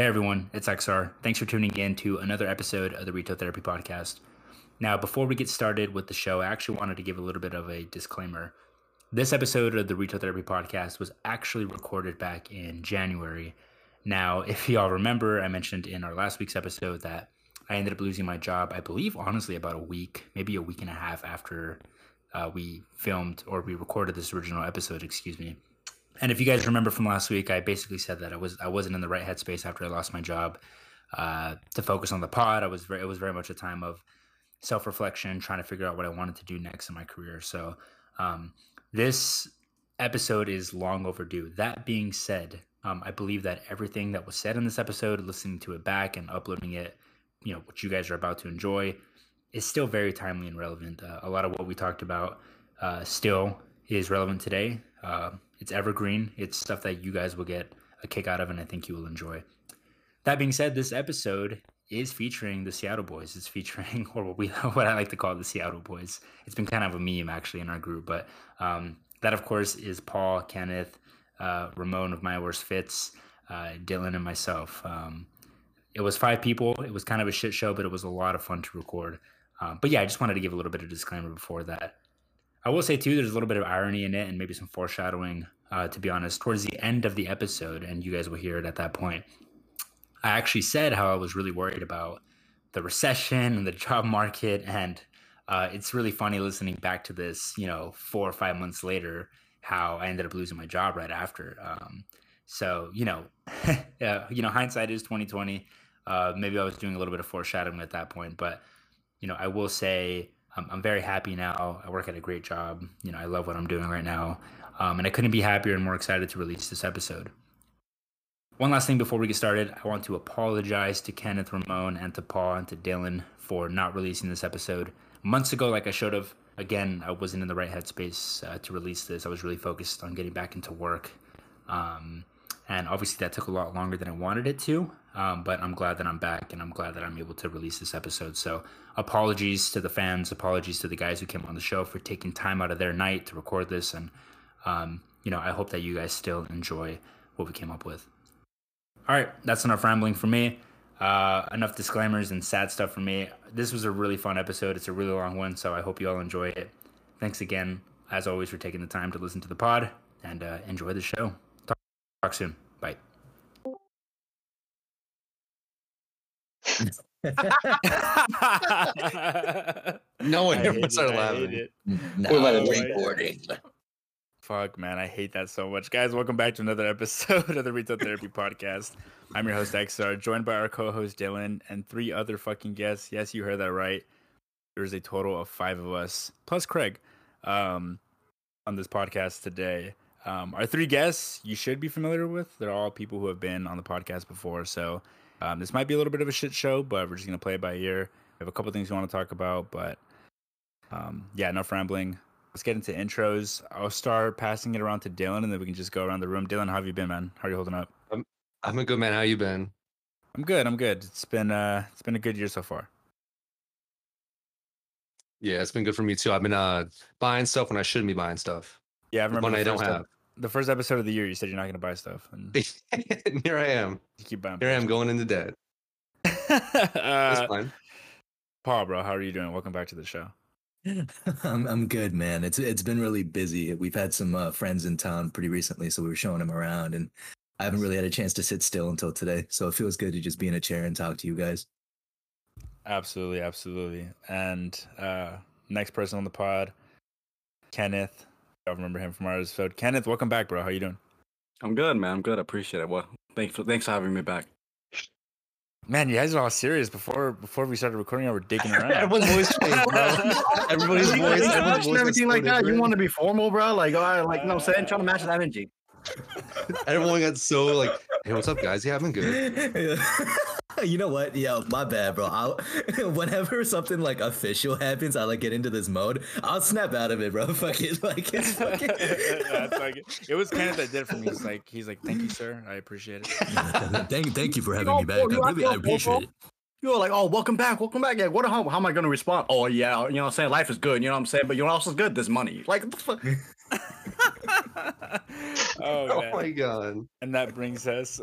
Hey everyone, it's Exsar. Thanks for tuning in to another episode of the Retail Therapy Podcast. Now, before we get started with the show, I actually wanted to give a little bit of a disclaimer. This episode of the Retail Therapy Podcast was actually recorded back in January. Now, if y'all remember, I mentioned in our last week's episode that I ended up losing my job, I believe, honestly, about a week, maybe a week and a half after we recorded this original episode, And if you guys remember from last week, I basically said that I wasn't in the right headspace after I lost my job to focus on the pod. It was very much a time of self-reflection, trying to figure out what I wanted to do next in my career. So this episode is long overdue. That being said, I believe that everything that was said in this episode, listening to it back and uploading it, you know, what you guys are about to enjoy, is still very timely and relevant. A lot of what we talked about still is relevant today. It's evergreen. It's stuff that you guys will get a kick out of, and I think you will enjoy. That being said, this episode is featuring the Seattle Boys. It's featuring, or what I like to call the Seattle Boys. It's been kind of a meme, actually, in our group. But that, of course, is Paul, Kenneth, Ramon of My Worst Fits, Dylan, and myself. It was five people. It was kind of a shit show, but it was a lot of fun to record. But yeah, I just wanted to give a little bit of disclaimer before that. I will say, too, there's a little bit of irony in it and maybe some foreshadowing, to be honest, towards the end of the episode, and you guys will hear it at that point. I actually said how I was really worried about the recession and the job market, and it's really funny listening back to this, you know, 4 or 5 months later, how I ended up losing my job right after. So, you know, hindsight is 20/20. Maybe I was doing a little bit of foreshadowing at that point, but, you know, I will say, I'm very happy now. I work at a great job. You know, I love what I'm doing right now. And I couldn't be happier and more excited to release this episode. One last thing before we get started, I want to apologize to Kenneth, Ramon, and to Paul, and to Dylan for not releasing this episode months ago like I should have. Again, I wasn't in the right headspace to release this. I was really focused on getting back into work. And obviously that took a lot longer than I wanted it to. But I'm glad that I'm back, and I'm glad that I'm able to release this episode. So apologies to the fans, apologies to the guys who came on the show for taking time out of their night to record this. And, you know, I hope that you guys still enjoy what we came up with. All right, that's enough rambling for me. Enough disclaimers and sad stuff for me. This was a really fun episode. It's a really long one, so I hope you all enjoy it. Thanks again, as always, for taking the time to listen to the pod, and enjoy the show. Talk soon. Bye. No one ever started laughing. We're like recording. Fuck, man, I hate that so much. Guys, welcome back to another episode of the Retail Therapy Podcast. I'm your host, Exsar, joined by our co-host Dylan and three other fucking guests. Yes, you heard that right. There's a total of five of us, plus Craig, on this podcast today. Our three guests you should be familiar with. They're all people who have been on the podcast before, so this might be a little bit of a shit show, but we're just going to play it by ear. We have a couple things we want to talk about, but yeah, enough rambling. Let's get into intros. I'll start passing it around to Dylan, and then we can just go around the room. Dylan, how have you been, man? How are you holding up? I'm a good man. How you been? I'm good. It's been a good year so far. Yeah, it's been good for me, too. I've been buying stuff when I shouldn't be buying stuff. Yeah, I remember when I don't have. The first episode of the year, you said you're not going to buy stuff. And here I am. You keep buying. Here I am going into debt. That's fine. Paul, bro, how are you doing? Welcome back to the show. I'm good, man. It's been really busy. We've had some friends in town pretty recently, so we were showing them around, and I haven't really had a chance to sit still until today. So it feels good to just be in a chair and talk to you guys. Absolutely, absolutely. And next person on the pod, Kenneth. I remember him from our episode. Kenneth, welcome back, bro. How you doing? I'm good, man. I'm good. I appreciate it. Well, thanks for having me back. Man, you guys are all serious. Before we started recording, I were digging around. Everyone's voice changed, bro. Everybody's voice. Everyone's voice. Everything like that. You want to be formal, bro? Like, you know what I'm saying? Trying to match the energy. Everyone got so like, hey, what's up, guys? Yeah, I've been good. You know what? Yo, my bad, bro. Whenever something like official happens, I like get into this mode. I'll snap out of it, bro. Fuck it. Like, it's fucking... yeah, it's like it was Kenneth that did it for me. He's like, thank you, sir. I appreciate it. thank you for having me back. I appreciate it. You're like, oh, welcome back. Yeah, what? How am I gonna respond? Oh yeah, you know what I'm saying? Life is good. You know what I'm saying? But you know what else is good? This money. Like, what the fuck? Oh, man. Oh my god. And that brings us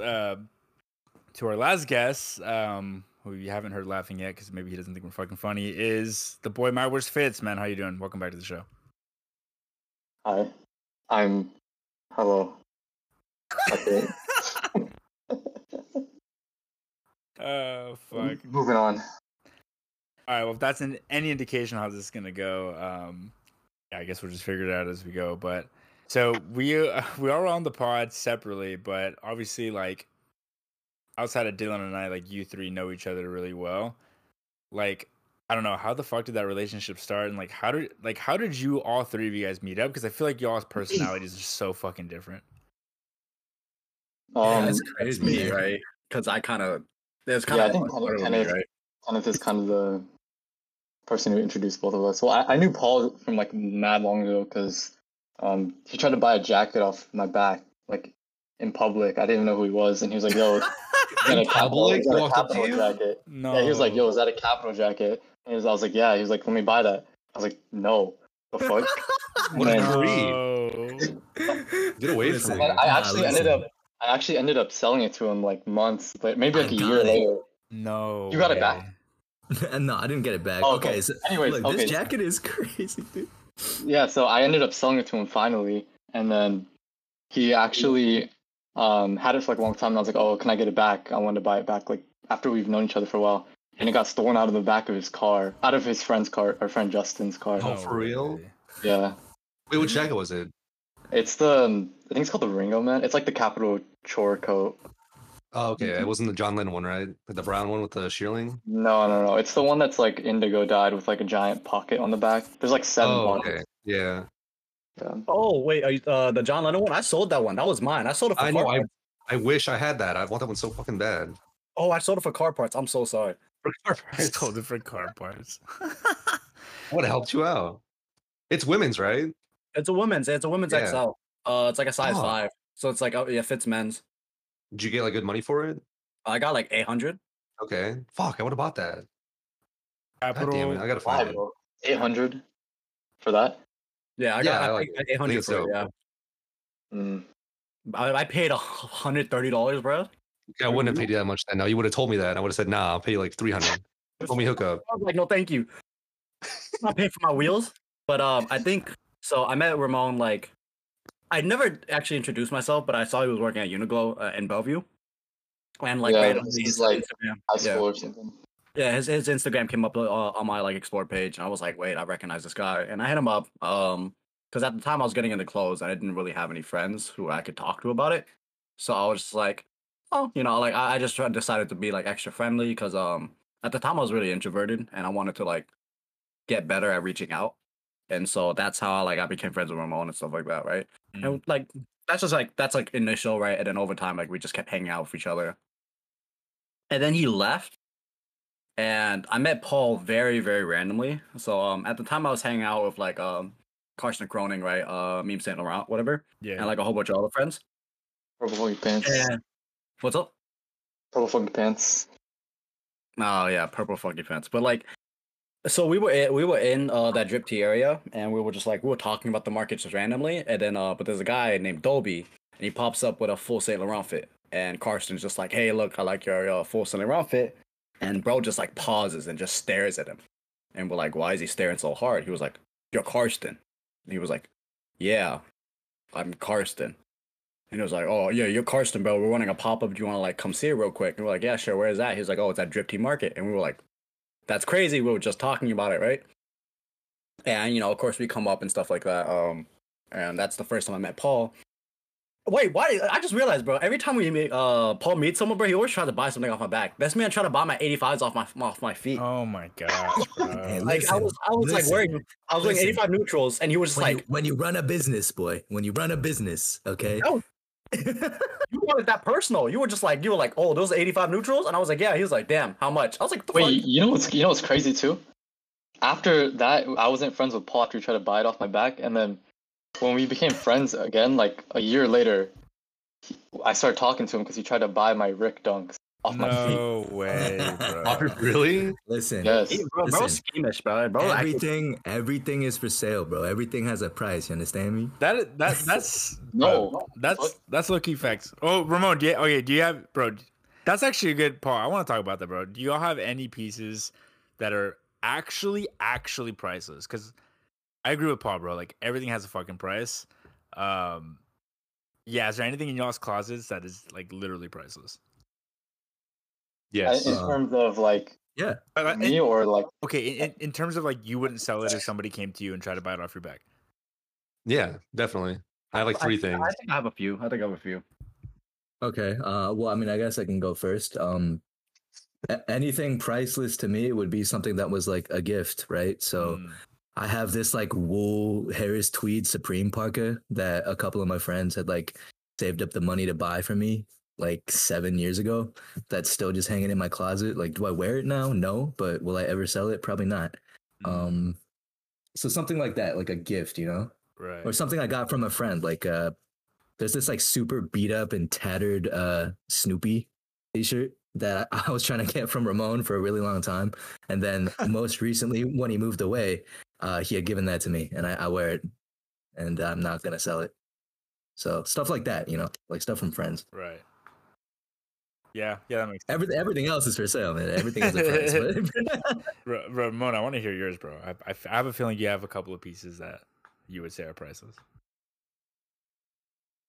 to our last guest, who you haven't heard laughing yet because maybe he doesn't think we're fucking funny, is the boy My Worst Fits. Man, how you doing? Welcome back to the show. Hi. Hello. Okay. Oh, fuck. Moving on. All right, well, if that's any indication how this is going to go, yeah, I guess we'll just figure it out as we go. But so we are on the pod separately, but obviously, like, outside of Dylan and I, like, you three know each other really well. Like, I don't know, how the fuck did that relationship start? And, like, how did you, all three of you guys, meet up? Because I feel like y'all's personalities are so fucking different. It's crazy, me, right? Because I kind of... Kenneth is kind of the person who introduced both of us. Well, I knew Paul from like mad long ago because he tried to buy a jacket off my back, like in public. I didn't know who he was, and he was like, "Yo, is that a Kapital jacket?" No. Yeah, he was like, "Yo, is that a Kapital jacket?" And I was like, "Yeah." He was like, "Let me buy that." I was like, "No, the fuck." Get away from me! I actually ended up selling it to him like months, but maybe like a year later. No. You got it back? No, I didn't get it back. Oh, okay. So, anyways, look, this jacket is crazy, dude. Yeah, so I ended up selling it to him finally, and then he actually had it for like a long time, and I was like, "Oh, can I get it back? I wanted to buy it back." Like after we've known each other for a while, and it got stolen out of the back of his car, out of his friend's car, our friend Justin's car. Oh, for real? Yeah. Wait, which jacket was it? It's I think it's called the Ringo Man. It's like the Kapital chore coat. Oh, okay. It wasn't the John Lennon one, right? The brown one with the shearling? No. It's the one that's like indigo dyed with like a giant pocket on the back. There's like 7 pockets. Okay. Yeah. Oh, wait. The John Lennon one? I sold that one. That was mine. I sold it for car parts. I wish I had that. I want that one so fucking bad. Oh, I sold it for car parts. I'm so sorry. For car parts? I sold it for car parts. What helped you out? It's women's, right? It's a women's XL. It's like a size 5, so it's like fits men's. Did you get like good money for it? I got like 800. Okay, fuck, I would have bought that. Kapital, damn it, I gotta find it. 800 for that? Yeah, I got 800 for it. Yeah. Mm. I paid $130, bro. Yeah, I wouldn't have paid you that much then. No, you would have told me that. And I would have said, "Nah, I'll pay you like 300. Let me hook up." I was like, "No, thank you. I'm not paying for my wheels." But I think so. I met Ramon like. I never actually introduced myself, but I saw he was working at Uniqlo in Bellevue, and right on his Instagram, high school or something. Yeah, his Instagram came up on my like explore page, and I was like, "Wait, I recognize this guy," and I hit him up because at the time I was getting into clothes, and I didn't really have any friends who I could talk to about it, so I was just like, "Oh, you know, like I just decided to be like extra friendly because at the time I was really introverted, and I wanted to like get better at reaching out." And so that's how I became friends with Ramon and stuff like that, right? Mm-hmm. And that's initial, right? And then over time, we just kept hanging out with each other. And then he left, and I met Paul very, very randomly. So at the time, I was hanging out with Karsten Kroner, right? Meme Saint Laurent, whatever. Yeah. And a whole bunch of other friends. Purple fucking pants. And... What's up? Purple fucking pants. Oh yeah, purple fucking pants. But So we were in that Drip Tea area, and we were just we were talking about the market just randomly, and then but there's a guy named Dolby, and he pops up with a full Saint Laurent fit, and Karsten's just like, "Hey, look, I like your full Saint Laurent fit," and bro just pauses and just stares at him, and we're like, "Why is he staring so hard?" He was like, "You're Karsten," and he was like, "Yeah, I'm Karsten," and he was like, "Oh yeah, you're Karsten, bro. We're running a pop up. Do you want to come see it real quick?" And we're like, "Yeah, sure. Where is that?" He was like, "Oh, it's at Drip Tea Market," and we were like. That's crazy. We were just talking about it, right? And, of course, we come up and stuff like that. And that's the first time I met Paul. Wait, why? I just realized, bro, every time we meet, Paul meets someone, bro, he always tries to buy something off my back. This man tried to buy my 85s off my feet. Oh, my gosh, bro. I was wearing 85 neutrals, and he was just when you run a business, boy, okay? No. You wanted that personal. You were like, "Oh, those are 85 neutrals?" And I was like, "Yeah." He was like, "Damn, how much?" I was like, "What the fuck?" You know what's crazy too? After that, I wasn't friends with Paul after he tried to buy it off my back. And then when we became friends again, a year later, I started talking to him because he tried to buy my Rick Dunks off my feet. No way, bro. Really? Listen. Yes. Hey, bro, listen. Bro, schemish, bro. Everything is for sale, bro. Everything has a price. You understand me? That's no. That's low-key facts. Oh, Ramon, do you have, bro? That's actually a good part. I want to talk about that, bro. Do y'all have any pieces that are actually priceless? Because I agree with Paul, bro. Like, everything has a fucking price. Yeah, is there anything in y'all's closets that is, like, literally priceless? Yes. In terms of, like, yeah, me or, like... Okay, in terms of, like, you wouldn't sell it if somebody came to you and tried to buy it off your back. Yeah, definitely. I have, like, three things. I think I have a few. Okay. Well, I mean, I guess I can go first. Anything priceless to me would be something that was like a gift, right? So I have this like wool Harris Tweed Supreme parka that a couple of my friends had like saved up the money to buy for me like 7 years ago. That's still just hanging in my closet. Like, do I wear it now? No, but will I ever sell it? Probably not. So something like that, like a gift, you know, right? Or something I got from a friend, like there's this like super beat up and tattered Snoopy t-shirt that I was trying to get from Ramon for a really long time. And then most recently when he moved away, he had given that to me and I wear it and I'm not going to sell it. So stuff like that, you know, like stuff from friends. Right. Yeah. Yeah. That makes sense. Everything else is for sale, man. Everything is a price. But... Ramon, I want to hear yours, bro. I have a feeling you have a couple of pieces that you would say are priceless.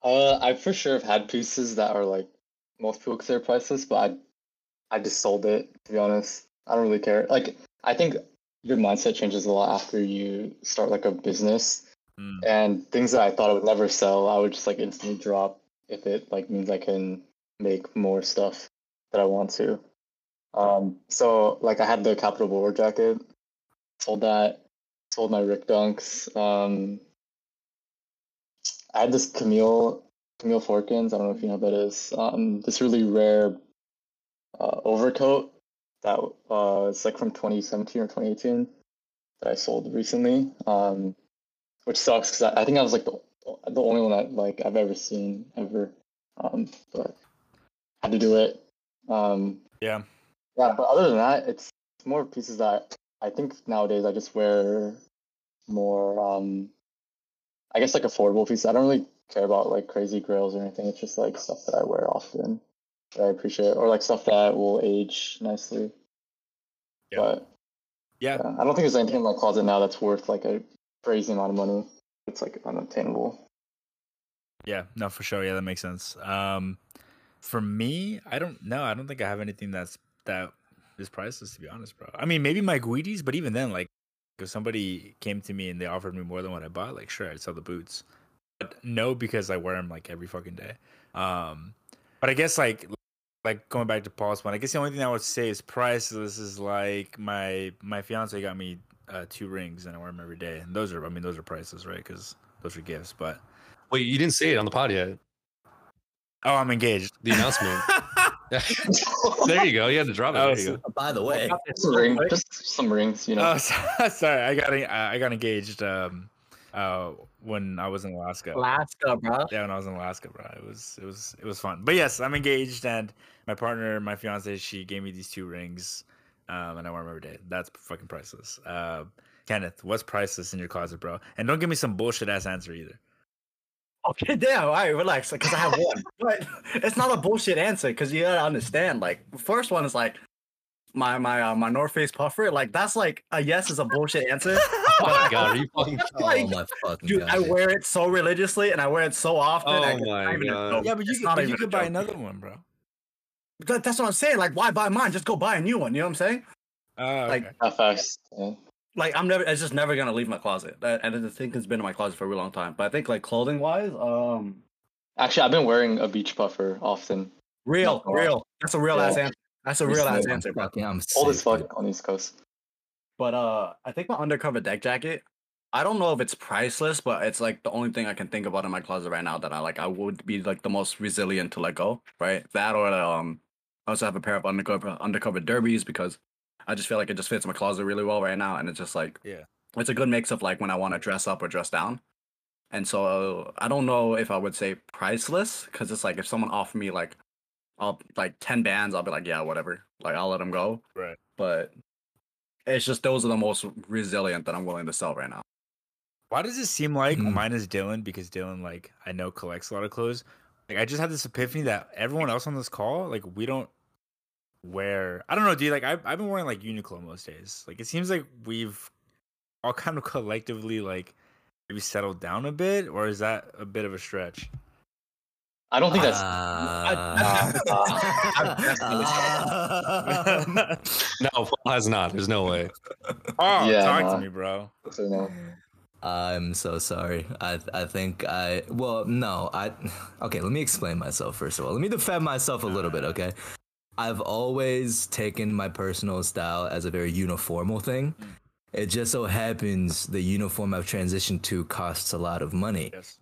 I for sure have had pieces that are like most people consider priceless, but I just sold it, to be honest. I don't really care. Like, I think your mindset changes a lot after you start like a business, and things that I thought I would never sell, I would just like instantly drop if it like means I can make more stuff that I want to. So like I had the Kapital War jacket, sold that, sold my Rick Dunks. I had this Camille Forkins, I don't know if you know what that is, this really rare overcoat that it's like from 2017 or 2018 that I sold recently, which sucks because I think I was like the only one that like I've ever seen ever, but I had to do it. Yeah, but other than that, it's more pieces that I think nowadays I just wear more, I guess like affordable pieces. I don't really care about like crazy grails or anything. It's just like stuff that I wear often that I appreciate, or like stuff that will age nicely. Yeah. But yeah, I don't think there's anything in my closet now that's worth like a crazy amount of money. It's like unobtainable. Yeah, no, for sure. Yeah, that makes sense. For me, I don't think I have anything that is priceless, to be honest, bro. I mean, maybe my Guidis, but even then, like, if somebody came to me and they offered me more than what I bought, like, sure, I'd sell the boots. But no, because I wear them, like, every fucking day. But I guess, like going back to Paul's one, I guess the only thing I would say is priceless is, like, my fiancé got me 2 rings, and I wear them every day. And those are priceless, right? Because those are gifts, but... Wait, you didn't say it on the pod yet. Oh, I'm engaged. The announcement. There you go. You had to drop it. Oh, by the way, just some rings, you know. Oh, sorry, I got engaged when I was in Alaska. Yeah, when I was in Alaska, bro. It was fun. But yes, I'm engaged, and my partner, my fiance, she gave me these 2 rings, and I wear them every day. That's fucking priceless. Kenneth, what's priceless in your closet, bro? And don't give me some bullshit ass answer either. Okay, damn, all right, relax, because I have one. But it's not a bullshit answer, because you gotta understand, like, first one is, like, my North Face puffer, like, that's, like, a yes is a bullshit answer. Oh, my God, are you fucking like, oh my fucking dude, God. I wear it so religiously, and I wear it so often. Oh, my God. Yeah, but you could buy another one, bro. That's what I'm saying, like, why buy mine? Just go buy a new one, you know what I'm saying? Okay. Like, it's just never going to leave my closet. And the thing has been in my closet for a really long time. But I think, like, clothing-wise, actually, I've been wearing a beach puffer often. Real. That's a real-ass answer. Bro. Yeah, I'm old as fuck on the East Coast. But I think my Undercover deck jacket, I don't know if it's priceless, but it's, like, the only thing I can think about in my closet right now that I, like, I would be, like, the most resilient to let go, right? That or, I also have a pair of Undercover derbies because I just feel like it just fits my closet really well right now. And it's just like, yeah, it's a good mix of like when I want to dress up or dress down. And so I don't know if I would say priceless, because it's like if someone offered me like 10 bands, I'll be like, yeah, whatever. Like I'll let them go. Right. But it's just those are the most resilient that I'm willing to sell right now. Why does it seem like mine is Dylan? Because Dylan, like I know, collects a lot of clothes. Like I just had this epiphany that everyone else on this call, like we don't wear, I don't know, dude, like I've been wearing like Uniqlo most days. Like it seems like we've all kind of collectively like maybe settled down a bit, or is that a bit of a stretch? I don't think that's. No, Paul has not. There's no way. Oh, yeah, talk to me, bro. I'm so sorry. I think well, no, I. Okay, let me explain myself first of all. Let me defend myself a little bit, okay? I've always taken my personal style as a very uniformal thing. It just so happens the uniform I've transitioned to costs a lot of money. Yes.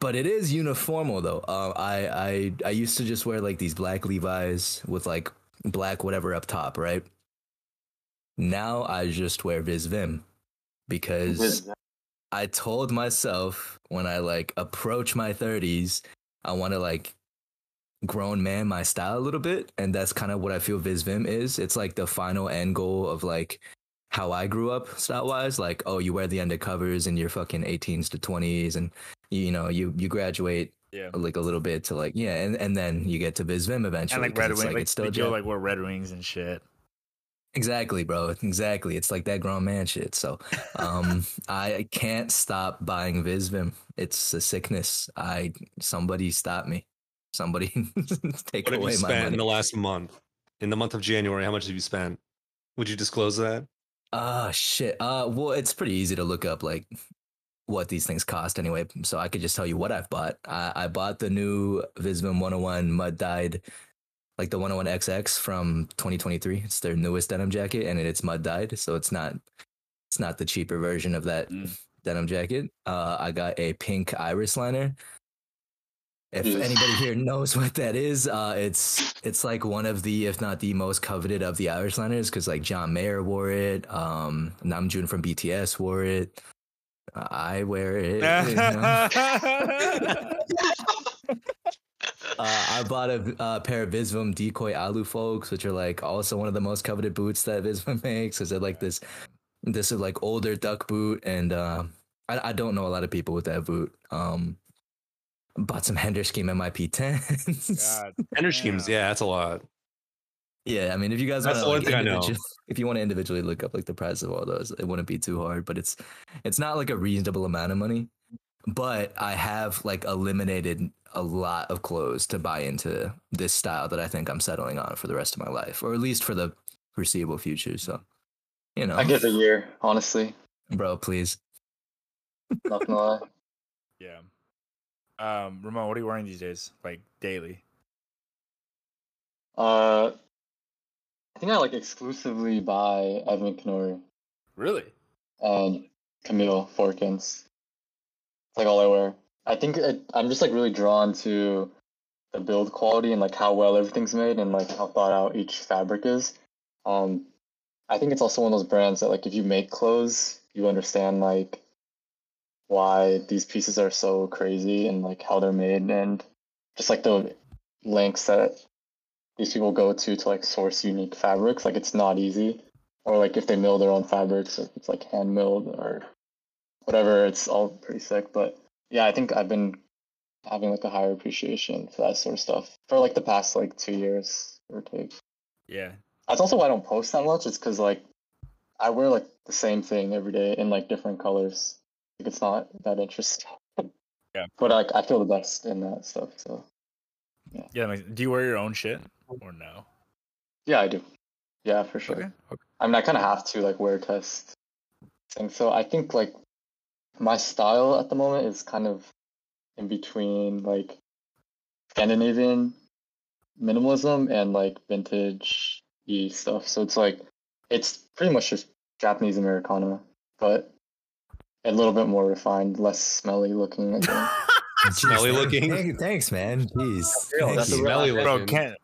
But it is uniformal though. I used to just wear like these black Levi's with like black whatever up top, right? Now I just wear Viz Vim because I told myself when I like approach my 30s, I want to like grown man my style a little bit, and that's kind of what I feel Viz Vim is. It's like the final end goal of like how I grew up style wise. Like, oh, you wear the undercovers in your fucking 18s to 20s and you know, you graduate like a little bit to like and then you get to Viz Vim eventually. And like Red Wings, like still Joe like wear Red Wings and shit. Exactly, bro. Exactly. It's like that grown man shit. So I can't stop buying Viz Vim. It's a sickness. Somebody stop me. Somebody take away my money. What have you spent in the last month? In the month of January, how much have you spent? Would you disclose that? Shit. Well, it's pretty easy to look up like what these things cost anyway, so I could just tell you what I've bought. I bought the new Viz Vim 101 mud dyed, like the 101XX from 2023. It's their newest denim jacket, and it's mud dyed, so it's not the cheaper version of that denim jacket. I got a pink iris liner. If anybody here knows what that is, it's like one of the, if not the most coveted of the iris liners, because like John Mayer wore it, Namjoon from BTS wore it. I wear it. You know? I bought a pair of Viz Vim Decoy Alufogs, which are like also one of the most coveted boots that Viz Vim makes. Because they're like this is like older duck boot, and I don't know a lot of people with that boot. Bought some Hender Scheme MIP 10s. Hender Schemes, yeah, that's a lot. Yeah, I mean, if you guys want to, if you want to individually look up like the price of all those, it wouldn't be too hard. But it's not like a reasonable amount of money. But I have like eliminated a lot of clothes to buy into this style that I think I'm settling on for the rest of my life, or at least for the foreseeable future. So, you know, I give a year, honestly, bro. Please, not gonna lie. Yeah, Ramon, what are you wearing these days? Like daily? I think I like exclusively buy Evan Knorr. Really? Camille Forkins. It's like all I wear. I think I'm just like really drawn to the build quality and like how well everything's made and like how thought out each fabric is. I think it's also one of those brands that like if you make clothes, you understand like why these pieces are so crazy and like how they're made and just like the lengths that these people go to like source unique fabrics. Like it's not easy, or like if they mill their own fabrics, if it's like hand milled or whatever, it's all pretty sick. But yeah, I think I've been having like a higher appreciation for that sort of stuff for like the past like 2 years or two. Yeah, that's also why I don't post that much. It's because like I wear like the same thing every day in like different colors. Like it's not that interesting. Yeah, but like I feel the best in that stuff. So yeah. Like, do you wear your own shit? Or no? Yeah, I do. Yeah, for sure. Okay. I mean, I kind of have to like wear test things. So I think like my style at the moment is kind of in between like Scandinavian minimalism and like vintage y stuff. So it's like it's pretty much just Japanese Americana, but a little bit more refined, less smelly looking. Smelly looking. Thanks, man. Jeez. That's smelly looking.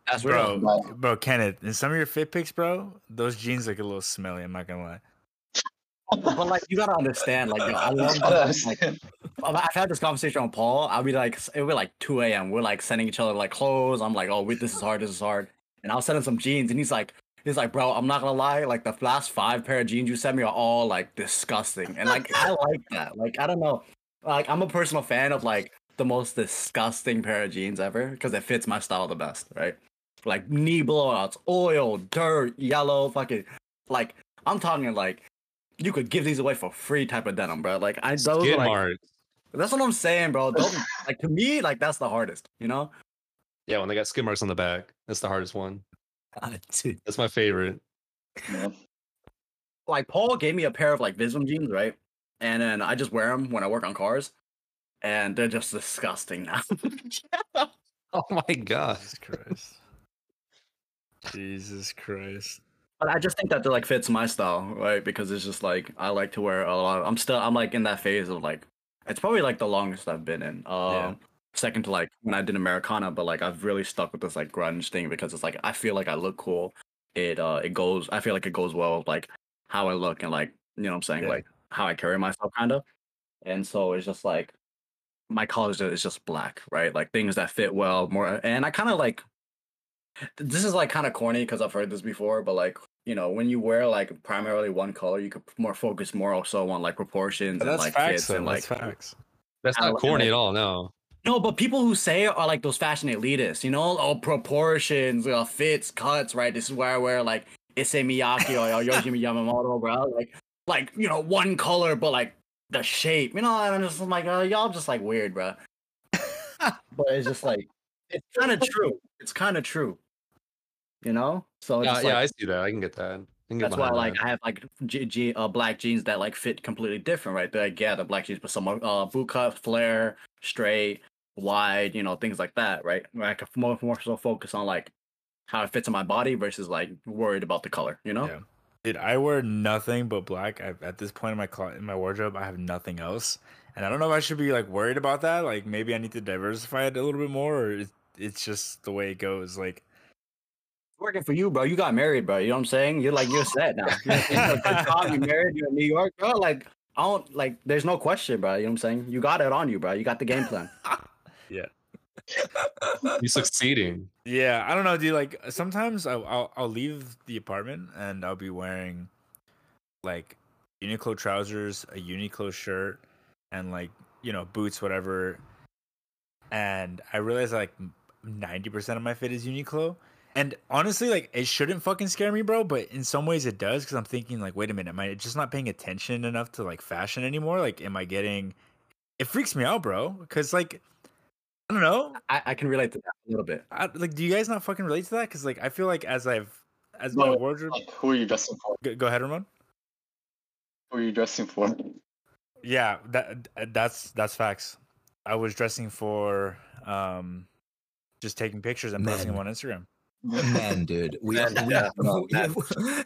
Bro, Kenneth, in some of your fit pics, bro, those jeans look a little smelly. I'm not gonna lie. But like, you gotta understand. Like, I love this. Like, I've had this conversation with Paul. I'll be like, it was like 2 a.m. We're like sending each other like clothes. I'm like, oh, wait, this is hard. And I'll send him some jeans, and he's like, bro, I'm not gonna lie. Like the last 5 pair of jeans you sent me are all like disgusting. And like, I like that. Like, I don't know. Like, I'm a personal fan of like the most disgusting pair of jeans ever because it fits my style the best, right? like knee blowouts, oil, dirt, yellow, fucking, like I'm talking like you could give these away for free type of denim, bro. Like I those are, like, that's what I'm saying, bro. Don't, like to me, like that's the hardest, you know? Yeah, when they got skid marks on the back, that's the hardest one. God, dude. That's my favorite. Yeah. Like Paul gave me a pair of like Vism jeans, right? And then I just wear them when I work on cars, and they're just disgusting now. Yeah. Oh my God, Jesus Christ! Jesus Christ! But I just think that they like fits my style, right? Because it's just like I like to wear a lot. I'm like in that phase of like it's probably like the longest I've been in. Yeah. Second to like when I did Americana, but like I've really stuck with this like grunge thing because it's like I feel like I look cool. It goes. I feel like it goes well with like how I look and like you know what I'm saying, yeah. Like how I carry myself, kind of. And so it's just like my college is just black, right? Like things that fit well more. And I kind of like, this is like kind of corny because I've heard this before, but like, you know, when you wear like primarily one color, you could more focus more also on like proportions and like fits and like facts. That's not corny at all. No, no, but people who say are like those fashion elitists, you know, oh, proportions, fits, cuts, right? This is where I wear like Issey Miyake or Yoshimi Yamamoto, bro. Like, you know, one color, but like the shape, you know, and I'm just like, oh, y'all just like weird, bro. But it's just like, it's kind of true. It's kind of true, you know? So yeah, yeah, I see that. I can get that. That's why, like, I have like black jeans that like fit completely different, right? They're like, yeah, the black jeans, but some boot cut, flare, straight, wide, you know, things like that, right? Where I can more so focus on like how it fits in my body versus like worried about the color, you know? Yeah. Dude, I wear nothing but black. At this point in my wardrobe, I have nothing else, and I don't know if I should be like worried about that. Like maybe I need to diversify it a little bit more, or it's just the way it goes. Like working for you, bro. You got married, bro. You know what I'm saying? You're set now. You're married. You're in New York, bro. Like I don't like. There's no question, bro. You know what I'm saying? You got it on you, bro. You got the game plan. Yeah. You're succeeding. Yeah, I don't know, dude. Like sometimes I'll leave the apartment and I'll be wearing like Uniqlo trousers, a Uniqlo shirt, and like you know boots, whatever. And I realize like 90% of my fit is Uniqlo, and honestly, like it shouldn't fucking scare me, bro. But in some ways it does because I'm thinking like, wait a minute, am I just not paying attention enough to like fashion anymore? Like, am I getting? It freaks me out, bro, because like. I don't know. I can relate to that a little bit. Like, do you guys not fucking relate to that? Because, like, I feel like as my wardrobe. Like, who are you dressing for? Go ahead, Ramon. Who are you dressing for? Yeah, that's facts. I was dressing for just taking pictures and posting them on Instagram. Man, dude,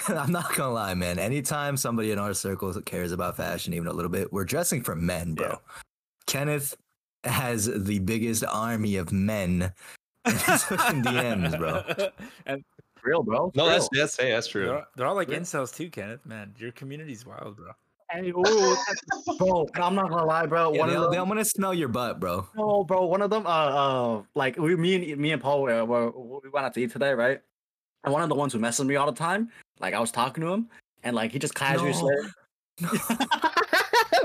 I'm not gonna lie, man. Anytime somebody in our circle cares about fashion, even a little bit, we're dressing for men, bro. Yeah. Kenneth has the biggest army of men in DMs, bro. And real, bro. No, real. That's true. They're all like real. Incels too, Kenneth. Man, your community's wild, bro. Hey, ooh, bro, I'm not gonna lie, bro. Yeah, I'm gonna smell your butt, bro. No, bro. One of them, like me and Paul, we went out to eat today, right? And one of the ones who messes me all the time, like I was talking to him, and like he just casually said.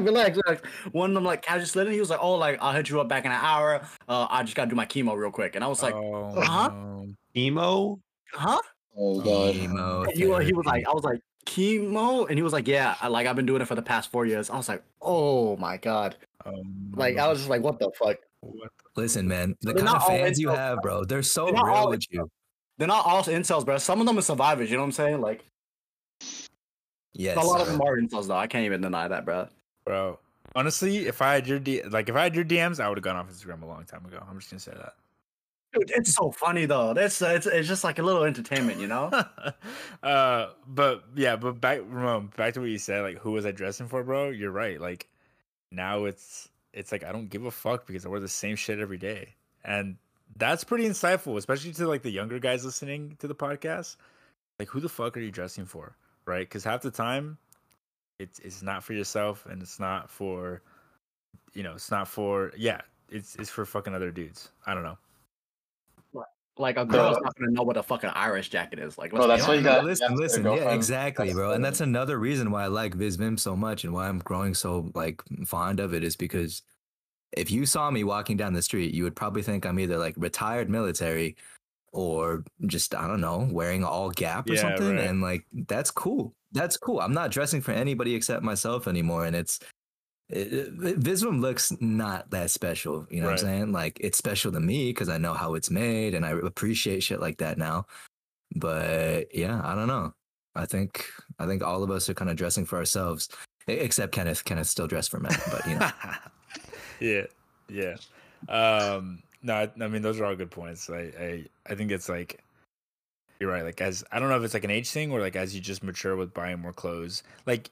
Relax. One of them like casually slid in. He was like, "Oh, like I'll hit you up back in an hour. I just gotta do my chemo real quick." And I was like, "Chemo? Huh? Oh god." Chemo. He was like, "I was like chemo," and he was like, "Yeah, I've been doing it for the past 4 years." I was like, "Oh my god!" Like I was just like, "What the fuck?" Listen, man, they're kind of fans you have, bro. They're so real with you. They're not all incels, bro. Some of them are survivors. You know what I'm saying? Like, yes, a lot of them are incels, though. I can't even deny that, bro. Bro, honestly, if I had your DMs, I would have gone off Instagram a long time ago. I'm just gonna say that. Dude, it's so funny though. That's it's just like a little entertainment, you know. But yeah, but back to what you said. Like, who was I dressing for, bro? You're right. Like, now it's like I don't give a fuck because I wear the same shit every day, and that's pretty insightful, especially to like the younger guys listening to the podcast. Like, who the fuck are you dressing for, right? Because half the time. It's not for yourself, and it's not for, you know, it's for fucking other dudes. I don't know. Like a girl's not gonna know what a fucking Irish jacket is. Like, that's why you got listen. Yeah, exactly, bro. And that's another reason why I like Viz Vim so much, and why I'm growing so like fond of it is because if you saw me walking down the street, you would probably think I'm either like retired military or just, I don't know, wearing all Gap or something. Right. And like, that's cool. That's cool. I'm not dressing for anybody except myself anymore. And Vism looks not that special. You know what I'm saying? Like, it's special to me because I know how it's made and I appreciate shit like that now. But yeah, I don't know. I think all of us are kind of dressing for ourselves, except Kenneth. Kenneth still dressed for men, but you know. No, I mean, those are all good points. I think it's like, you're right. Like, as I don't know if it's like an age thing or like as you just mature with buying more clothes. Like,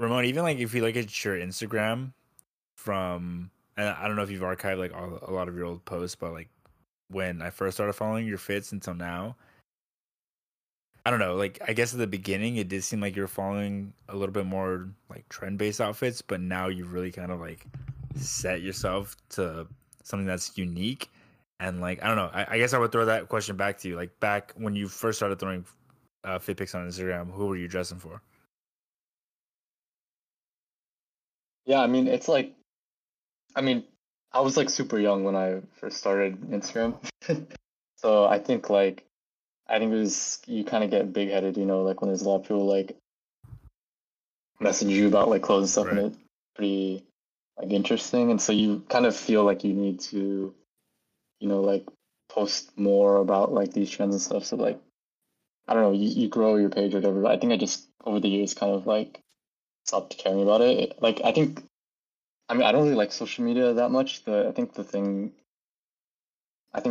Ramon, even like if you look at your Instagram from, and I don't know if you've archived like a lot of your old posts, but like when I first started following your fits until now, I don't know. Like, I guess at the beginning, it did seem like you were following a little bit more like trend-based outfits, but now you've really kind of like set yourself to something that's unique. And like, I don't know. I guess I would throw that question back to you. Like, back when you first started throwing fit pics on Instagram, who were you dressing for? Yeah, I mean, it's like, I mean, I was like super young when I first started Instagram. So I think it was, you kind of get big headed, you know, like when there's a lot of people like message you about like clothes and stuff, and it's pretty like interesting. And so you kind of feel like you need to, you know, like post more about like these trends and stuff. So like, I don't know, you grow your page or whatever. But I think I just over the years kind of like stopped caring about it. Like, I don't really like social media that much. I think the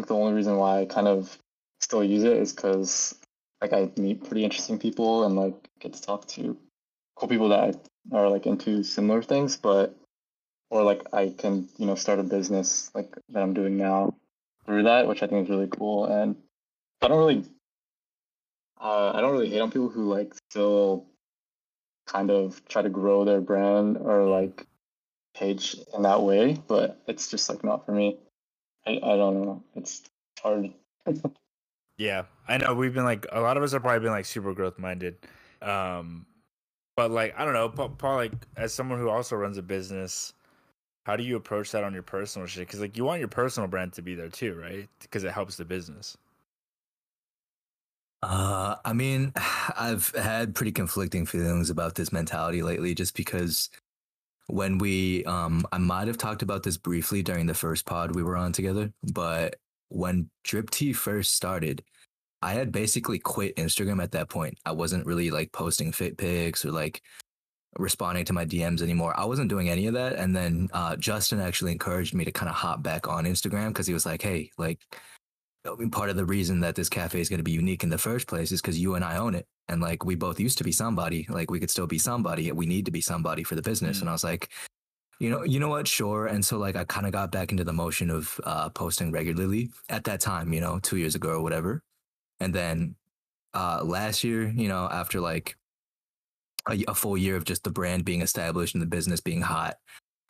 only reason why I kind of still use it is because like I meet pretty interesting people and like get to talk to cool people that are like into similar things, but or like I can, you know, start a business like that I'm doing now through that, which I think is really cool. And I don't really hate on people who like still kind of try to grow their brand or like page in that way, but it's just like not for me. I don't know, it's hard. Yeah, I know we've been like, a lot of us have probably been like super growth minded. But like, I don't know, Paul, like as someone who also runs a business, how do you approach that on your personal shit? Because like you want your personal brand to be there too, right? Because it helps the business. I mean, I've had pretty conflicting feelings about this mentality lately, just because when we, I might have talked about this briefly during the first pod we were on together, but when Drip Tea first started, I had basically quit Instagram at that point. I wasn't really like posting fit pics or like responding to my DMs anymore. I wasn't doing any of that. And then Justin actually encouraged me to kind of hop back on Instagram because he was like, hey, like part of the reason that this cafe is going to be unique in the first place is because you and I own it. And like we both used to be somebody, like we could still be somebody. We need to be somebody for the business. Mm-hmm. And I was like, you know what? Sure. And so like I kind of got back into the motion of posting regularly at that time, you know, 2 years ago or whatever. And then last year, you know, after like a full year of just the brand being established and the business being hot,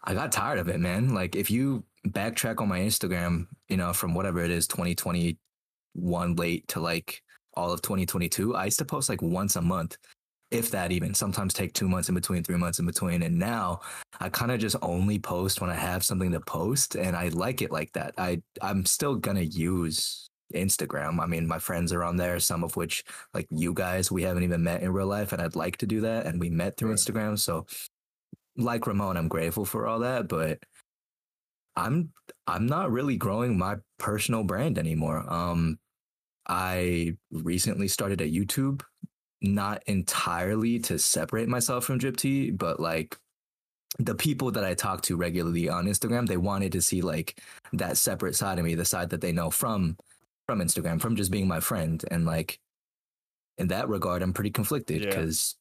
I got tired of it, man. Like if you backtrack on my Instagram, you know, from whatever it is, 2021 late to like all of 2022, I used to post like once a month. If that even, sometimes take 2 months in between, 3 months in between. And now I kind of just only post when I have something to post and I like it like that. I'm still going to use Instagram. I mean, my friends are on there, some of which like you guys, we haven't even met in real life and I'd like to do that. And we met through Instagram. So like Ramon, I'm grateful for all that, but I'm not really growing my personal brand anymore. I recently started a YouTube, not entirely to separate myself from Drip Tea, but like the people that I talk to regularly on Instagram, they wanted to see like that separate side of me, the side that they know from Instagram, from just being my friend. And like in that regard, I'm pretty conflicted because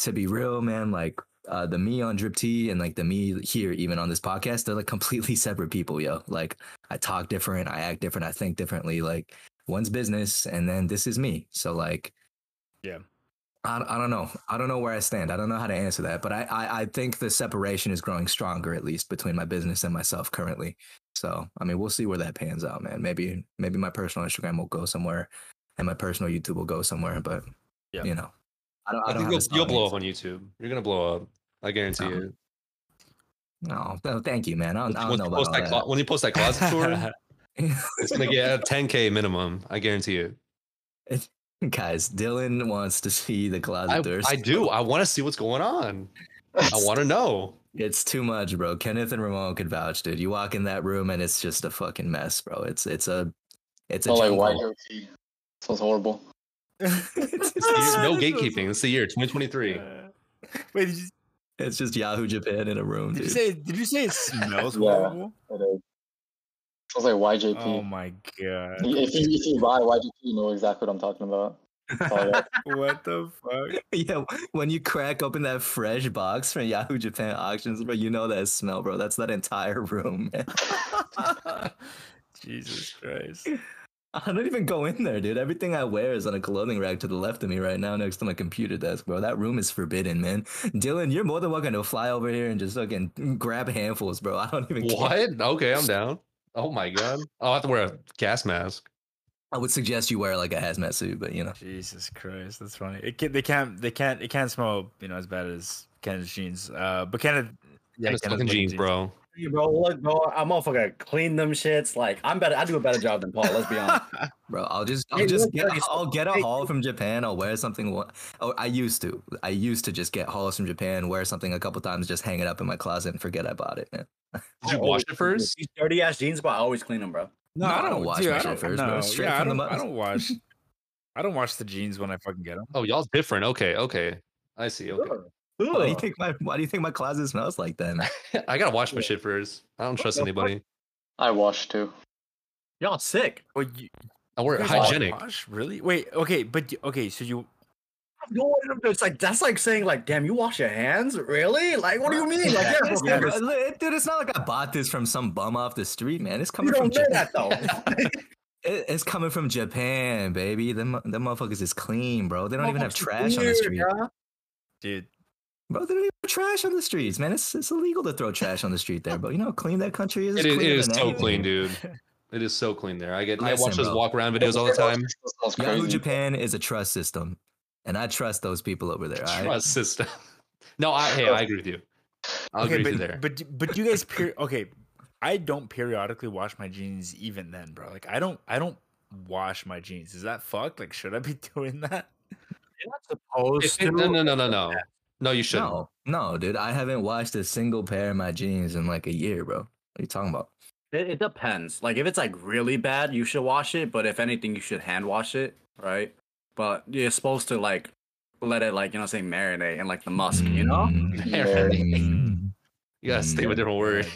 to be real, man, like the me on Drip Tea and like the me here, even on this podcast, they're like completely separate people, yo. Like I talk different, I act different, I think differently. Like one's business and then this is me. So like, yeah, I don't know. I don't know where I stand. I don't know how to answer that, but I think the separation is growing stronger, at least between my business and myself currently. So, I mean, we'll see where that pans out, man. Maybe my personal Instagram will go somewhere and my personal YouTube will go somewhere, but you know, I think you'll blow up on YouTube. You're going to blow up. I guarantee you. No, thank you, man. I don't know about that. When you post that closet tour, It's gonna get a 10K minimum. I guarantee you. Guys, Dylan wants to see the closet doors. I do. I want to see what's going on. I want to know. It's too much, bro. Kenneth and Ramon could vouch, dude. You walk in that room and it's just a fucking mess, bro. It's a like white goatee. Sounds horrible. There's no gatekeeping. It's the year 2023. Wait, it's just Yahoo Japan in a room. Did you say? Did you say it smells horrible? Yeah, it is. I was like YJP. Oh my god! If you buy YJP, you know exactly what I'm talking about. What the fuck? Yeah, when you crack open that fresh box from Yahoo Japan auctions, bro, you know that smell, bro. That's that entire room, man. Jesus Christ! I don't even go in there, dude. Everything I wear is on a clothing rack to the left of me right now, next to my computer desk, bro. That room is forbidden, man. Dylan, you're more than welcome to fly over here and just fucking grab handfuls, bro. I don't even. What? Care. Okay, I'm down. Oh my god! I'll have to wear a gas mask. I would suggest you wear like a hazmat suit, but you know. Jesus Christ, that's funny. It can't smell, you know, as bad as Kenneth's jeans. But Kenneth, yeah, Kenneth's fucking jeans, bro. Hey, bro, look, bro, I'm motherfucker clean them shits. Like I'm better. I do a better job than Paul. Let's be honest, bro. I'll get a haul from Japan. I'll wear something. Oh, I used to just get hauls from Japan, wear something a couple times, just hang it up in my closet and forget I bought it, man. Did you wash it first? These dirty ass jeans, but I always clean them, bro. No, I don't wash my shit first, bro. I don't wash the jeans when I fucking get them. Oh, y'all's different. Okay. I see. Okay. Ooh. Why do you think my closet smells like that, man? I gotta wash my shit first. I don't trust anybody. I wash too. Y'all sick. Well, I wear hygienic. Wash? Really? Wait. Okay. But okay. So you. It's like that's like saying like, damn, you wash your hands, really? Like, what do you mean? Like, yeah, dude, it's not like I bought this from some bum off the street, man. It's coming from Japan. It's coming from Japan, baby. Them motherfuckers is clean, bro. They don't even have trash on the street, dude. Bro, they don't even have trash on the streets, man. It's illegal to throw trash on the street there, bro. You know how clean that country is. It is so clean, dude. It is so clean there. I watch those walk around videos all the time. Yahoo Japan is a trust system. And I trust those people over there. Trust system. No, I agree with you. I agree with you there. But you guys, okay, I don't periodically wash my jeans even then, bro. Like I don't wash my jeans. Is that fucked? Like, should I be doing that? You're not supposed to. No. No, you shouldn't. No, dude. I haven't washed a single pair of my jeans in like a year, bro. What are you talking about? It depends. Like if it's like really bad, you should wash it. But if anything, you should hand wash it, right? But you're supposed to like let it like, you know, say marinate and like the musk, you know? Marinate. You gotta stay with different words.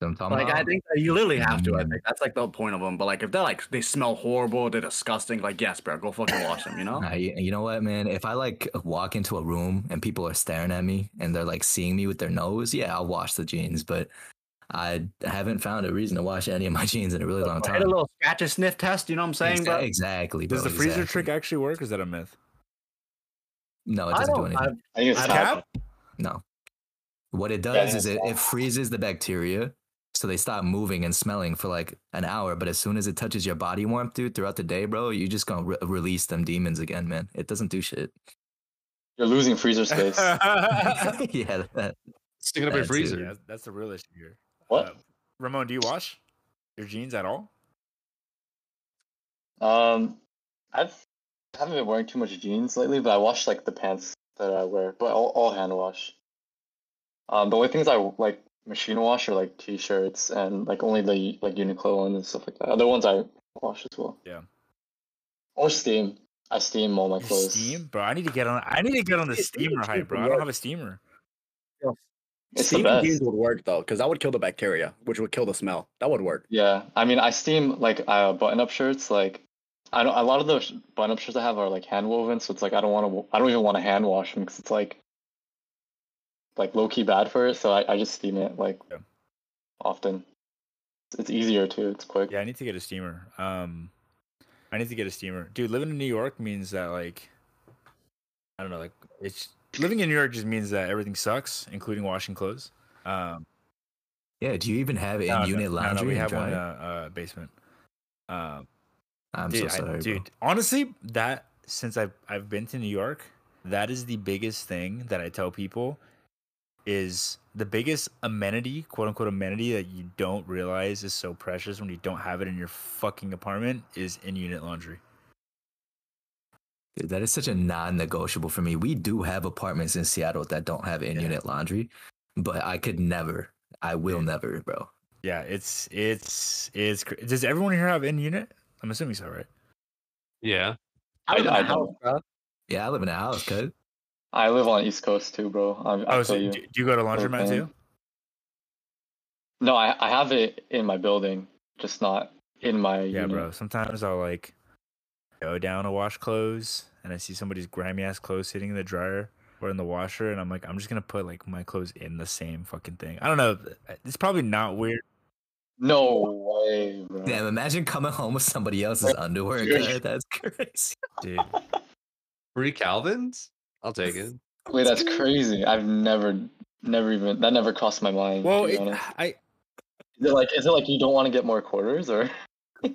Like I think that you literally have to, I think. That's like the whole point of them. But like if they're like they smell horrible, they're disgusting, like yes, bro, go fucking wash them, you know? You know what, man? If I like walk into a room and people are staring at me and they're like seeing me with their nose, yeah, I'll wash the jeans, but I haven't found a reason to wash any of my jeans in a really long time. I had a little scratch and sniff test, you know what I'm saying? Exactly. Does the freezer trick actually work? Or is that a myth? No, it doesn't do anything. No. What it does is it freezes the bacteria, so they stop moving and smelling for like an hour. But as soon as it touches your body warmth, dude, throughout the day, bro, you're just gonna release them demons again, man. It doesn't do shit. You're losing freezer space. Yeah. Sticking up your freezer. Yeah, that's the real issue here. What? Ramon, do you wash your jeans at all? I haven't been wearing too much jeans lately, but I wash like the pants that I wear, but all hand wash. The only things I like machine wash are like t-shirts and like only the like Uniqlo and stuff like that. Other ones I wash as well. Yeah. Or steam. I steam all my clothes. Steam, bro. I need to get on the steamer hype, bro. I don't have a steamer. Yeah. Steaming jeans would work though, because that would kill the bacteria, which would kill the smell. That would work. Yeah, I mean, I steam like button-up shirts. Like, I don't. A lot of the button-up shirts I have are like hand-woven, so it's like I don't even want to hand wash them because it's like low-key bad for it. So I just steam it often. It's easier too. It's quick. Yeah, I need to get a steamer. Dude, living in New York means that like, I don't know, like it's. Living in New York just means that everything sucks, including washing clothes. Yeah, do you even have in-unit laundry? No, we have one in the basement. I'm sorry, dude. Honestly, that since I've been to New York, that is the biggest thing that I tell people is the biggest amenity, quote unquote amenity, that you don't realize is so precious when you don't have it in your fucking apartment is in-unit laundry. Dude, that is such a non-negotiable for me. We do have apartments in Seattle that don't have in-unit laundry, but I could never. I will never, bro. Yeah, it's. Does everyone here have in-unit? I'm assuming so, right? Yeah. I live in a house, bro. Yeah, I live in a house, cuz. I live on the East Coast too, bro. So do you go to laundromat too? No, I have it in my building, just not in my unit. Bro. Sometimes I'll like go down to wash clothes, and I see somebody's grimy ass clothes sitting in the dryer or in the washer, and I'm like, I'm just gonna put like my clothes in the same fucking thing. I don't know. It's probably not weird. No way, bro. Damn! Imagine coming home with somebody else's underwear. God, that's crazy, dude. Free Calvins? I'll take it. Wait, that's crazy. I've never even that never crossed my mind. Well, is it like you don't want to get more quarters or?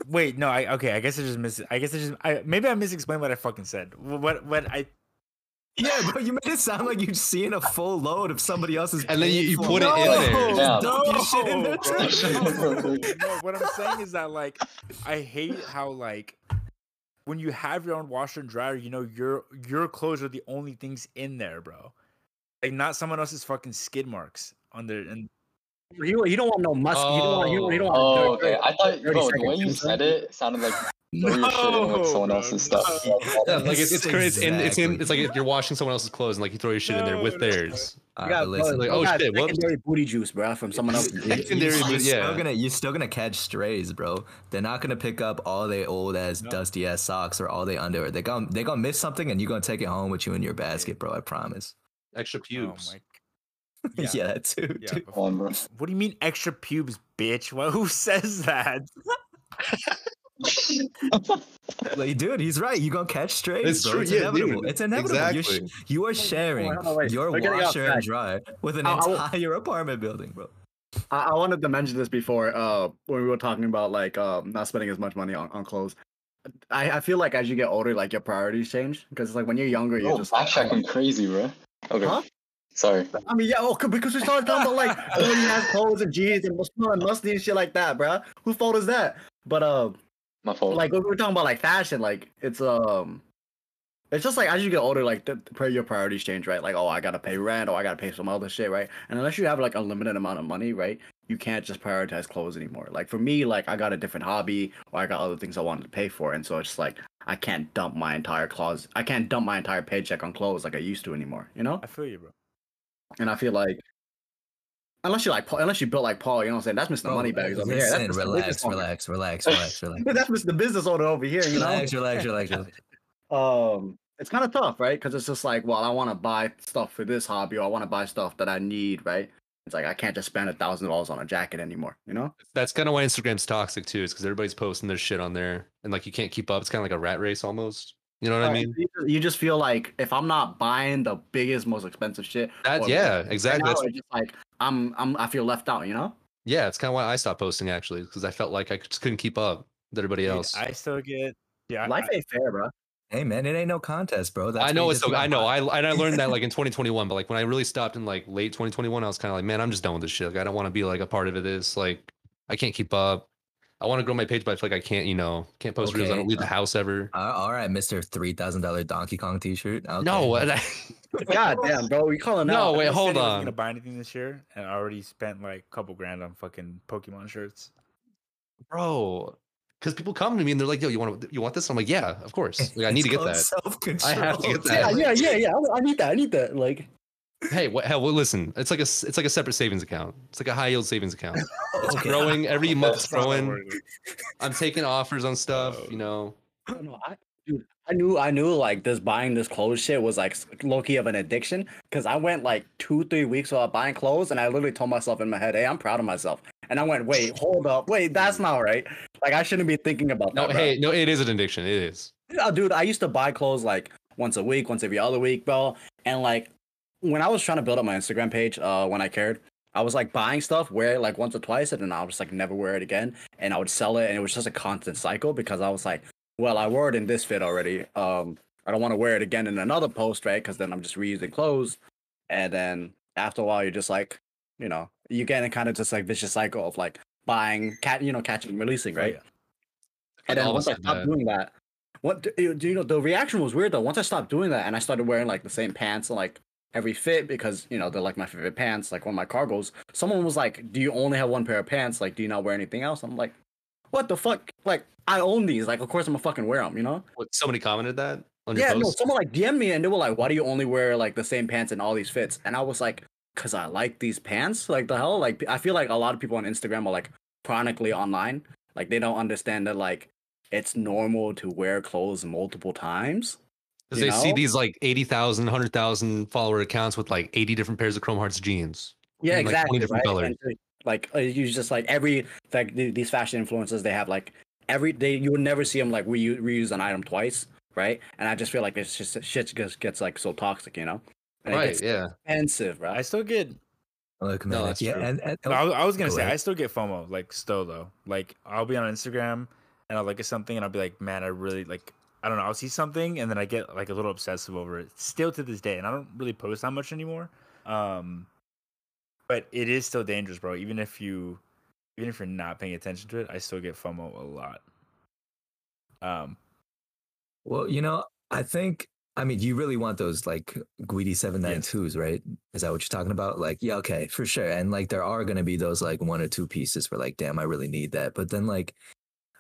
Wait, no. I guess I misexplained what I fucking said. What I. Yeah, bro, you made it sound like you're seeing a full load of somebody else's. And then you put it in there. Yeah. No, what I'm saying is that, like, I hate how, like, when you have your own washer and dryer, you know, your clothes are the only things in there, bro. Like, not someone else's fucking skid marks on their. And you don't want no musk. Okay. I thought, bro, the way you said it sounded like. Someone else's stuff. Yeah, like it's crazy. Exactly. It's like if you're washing someone else's clothes and like you throw your shit in there with theirs. Secondary booty juice, bro, from someone else's. You're still gonna catch strays, bro. They're not gonna pick up all their old ass, dusty ass socks or all their underwear. They're gonna miss something, and you're gonna take it home with you in your basket, bro. I promise. Extra pubes. Oh, yeah, that too. Yeah, what do you mean extra pubes, bitch? Well, who says that? Like, dude, he's right. You gonna catch strays. It's true. It's inevitable. Dude. It's inevitable. Exactly. You are sharing your washer and dryer with an entire apartment building, bro. I wanted to mention this before when we were talking about like not spending as much money on clothes. I feel like as you get older, like your priorities change because like when you're younger, you're just backtracking crazy, bro. Okay. Huh? Sorry. I mean, because we started talking about like when you have clothes and jeans and musty and shit like that, bro. Whose fault is that? But my fault. Like, we're talking about, like, fashion, like, it's just, like, as you get older, like, your priorities change, right? Like, oh, I gotta pay rent, or I gotta pay some other shit, right? And unless you have, like, a limited amount of money, right, you can't just prioritize clothes anymore. Like, for me, like, I got a different hobby, or I got other things I wanted to pay for, and so it's, like, I can't dump my entire closet. I can't dump my entire paycheck on clothes like I used to anymore, you know? I feel you, bro. And I feel like... Unless you built like Paul, you know what I'm saying? That's Mr. Moneybags over here. That's relax. That's Mr. Business Owner over here, you know? Relax. It's kind of tough, right? Because it's just like, well, I want to buy stuff for this hobby, or I want to buy stuff that I need, right? It's like, I can't just spend $1,000 on a jacket anymore, you know? That's kind of why Instagram's toxic, too, is because everybody's posting their shit on there, and like, you can't keep up. It's kind of like a rat race almost. You know what I mean? You just feel like if I'm not buying the biggest, most expensive shit, exactly. Right now, it's just like I feel left out, you know? Yeah, it's kind of why I stopped posting actually, because I felt like I just couldn't keep up with everybody else. Dude, I still get life ain't fair, bro. Hey man, it ain't no contest, bro. That's I learned that like in 2021, but like when I really stopped in like late 2021, I was kind of like, man, I'm just done with this shit. Like, I don't want to be like a part of it. This like I can't keep up. I want to grow my page, but I feel like I can't, you know, can't post reels. I don't leave the house ever. All right, Mr. $3,000 Donkey Kong t-shirt. Okay. No, God damn, bro, we calling out. No, wait, hold on. I'm gonna buy anything this year, and I already spent like a couple grand on fucking Pokemon shirts, bro. Because people come to me and they're like, "Yo, you want this?" I'm like, "Yeah, of course. Like, I need to get that. Self-control. I have to get that. Yeah. I need that. Like." Hey, listen, it's like a separate savings account. It's like a high yield savings account. It's growing every month. It's growing. I'm taking offers on stuff, you know. I don't know. I knew like this buying this clothes shit was like low-key of an addiction because I went like 2-3 weeks without buying clothes and I literally told myself in my head, hey, I'm proud of myself. And I went, wait, hold up. Wait, that's not right. Like I shouldn't be thinking about that. No, hey, no, it is an addiction. It is. Dude, I used to buy clothes like once a week, once every other week, bro. And like when I was trying to build up my Instagram page, when I cared, I was like buying stuff, wear it like once or twice, and then I would just like never wear it again. And I would sell it, and it was just a constant cycle because I was like, well, I wore it in this fit already. I don't want to wear it again in another post, right? Because then I'm just reusing clothes. And then after a while, you're just like, you know, you get in kind of just like vicious cycle of like buying, catching and releasing, right? Oh, yeah. And then once I stopped doing that, the reaction was weird though. Once I stopped doing that and I started wearing like the same pants and like every fit, because you know they're like my favorite pants, like one of my cargos, someone was like, do you only have one pair of pants? Like, do you not wear anything else? I'm like, what the fuck? Like, I own these. Like, of course I'm gonna fucking wear them, you know? What, somebody commented that on your post? No, someone like DM'd me and they were like, why do you only wear like the same pants in all these fits? And I was like, because I like these pants. Like, the hell? Like, I feel like a lot of people on Instagram are like chronically online. Like, they don't understand that like it's normal to wear clothes multiple times. Because they see these like 80,000, 100,000 follower accounts with like 80 different pairs of Chrome Hearts jeans. Yeah, and, like, exactly. 20 different colors. And, like, you just like these fashion influencers, they have like you would never see them like reuse an item twice, right? And I just feel like it's just shit just gets like so toxic, you know? And right? Yeah. Expensive, right? I still get. No, that's true. I was gonna say, I still get FOMO, like Stolo. Like, I'll be on Instagram and I'll look at something and I'll be like, man, I really like. I don't know. I'll see something and then I get like a little obsessive over it. Still to this day, and I don't really post that much anymore. But it is still dangerous, bro. Even if you're not paying attention to it, I still get FOMO a lot. Well, you know, I think. I mean, you really want those like Guidi 792s, right? Is that what you're talking about? Like, yeah, okay, for sure. And like, there are going to be those like one or two pieces where like, damn, I really need that. But then like,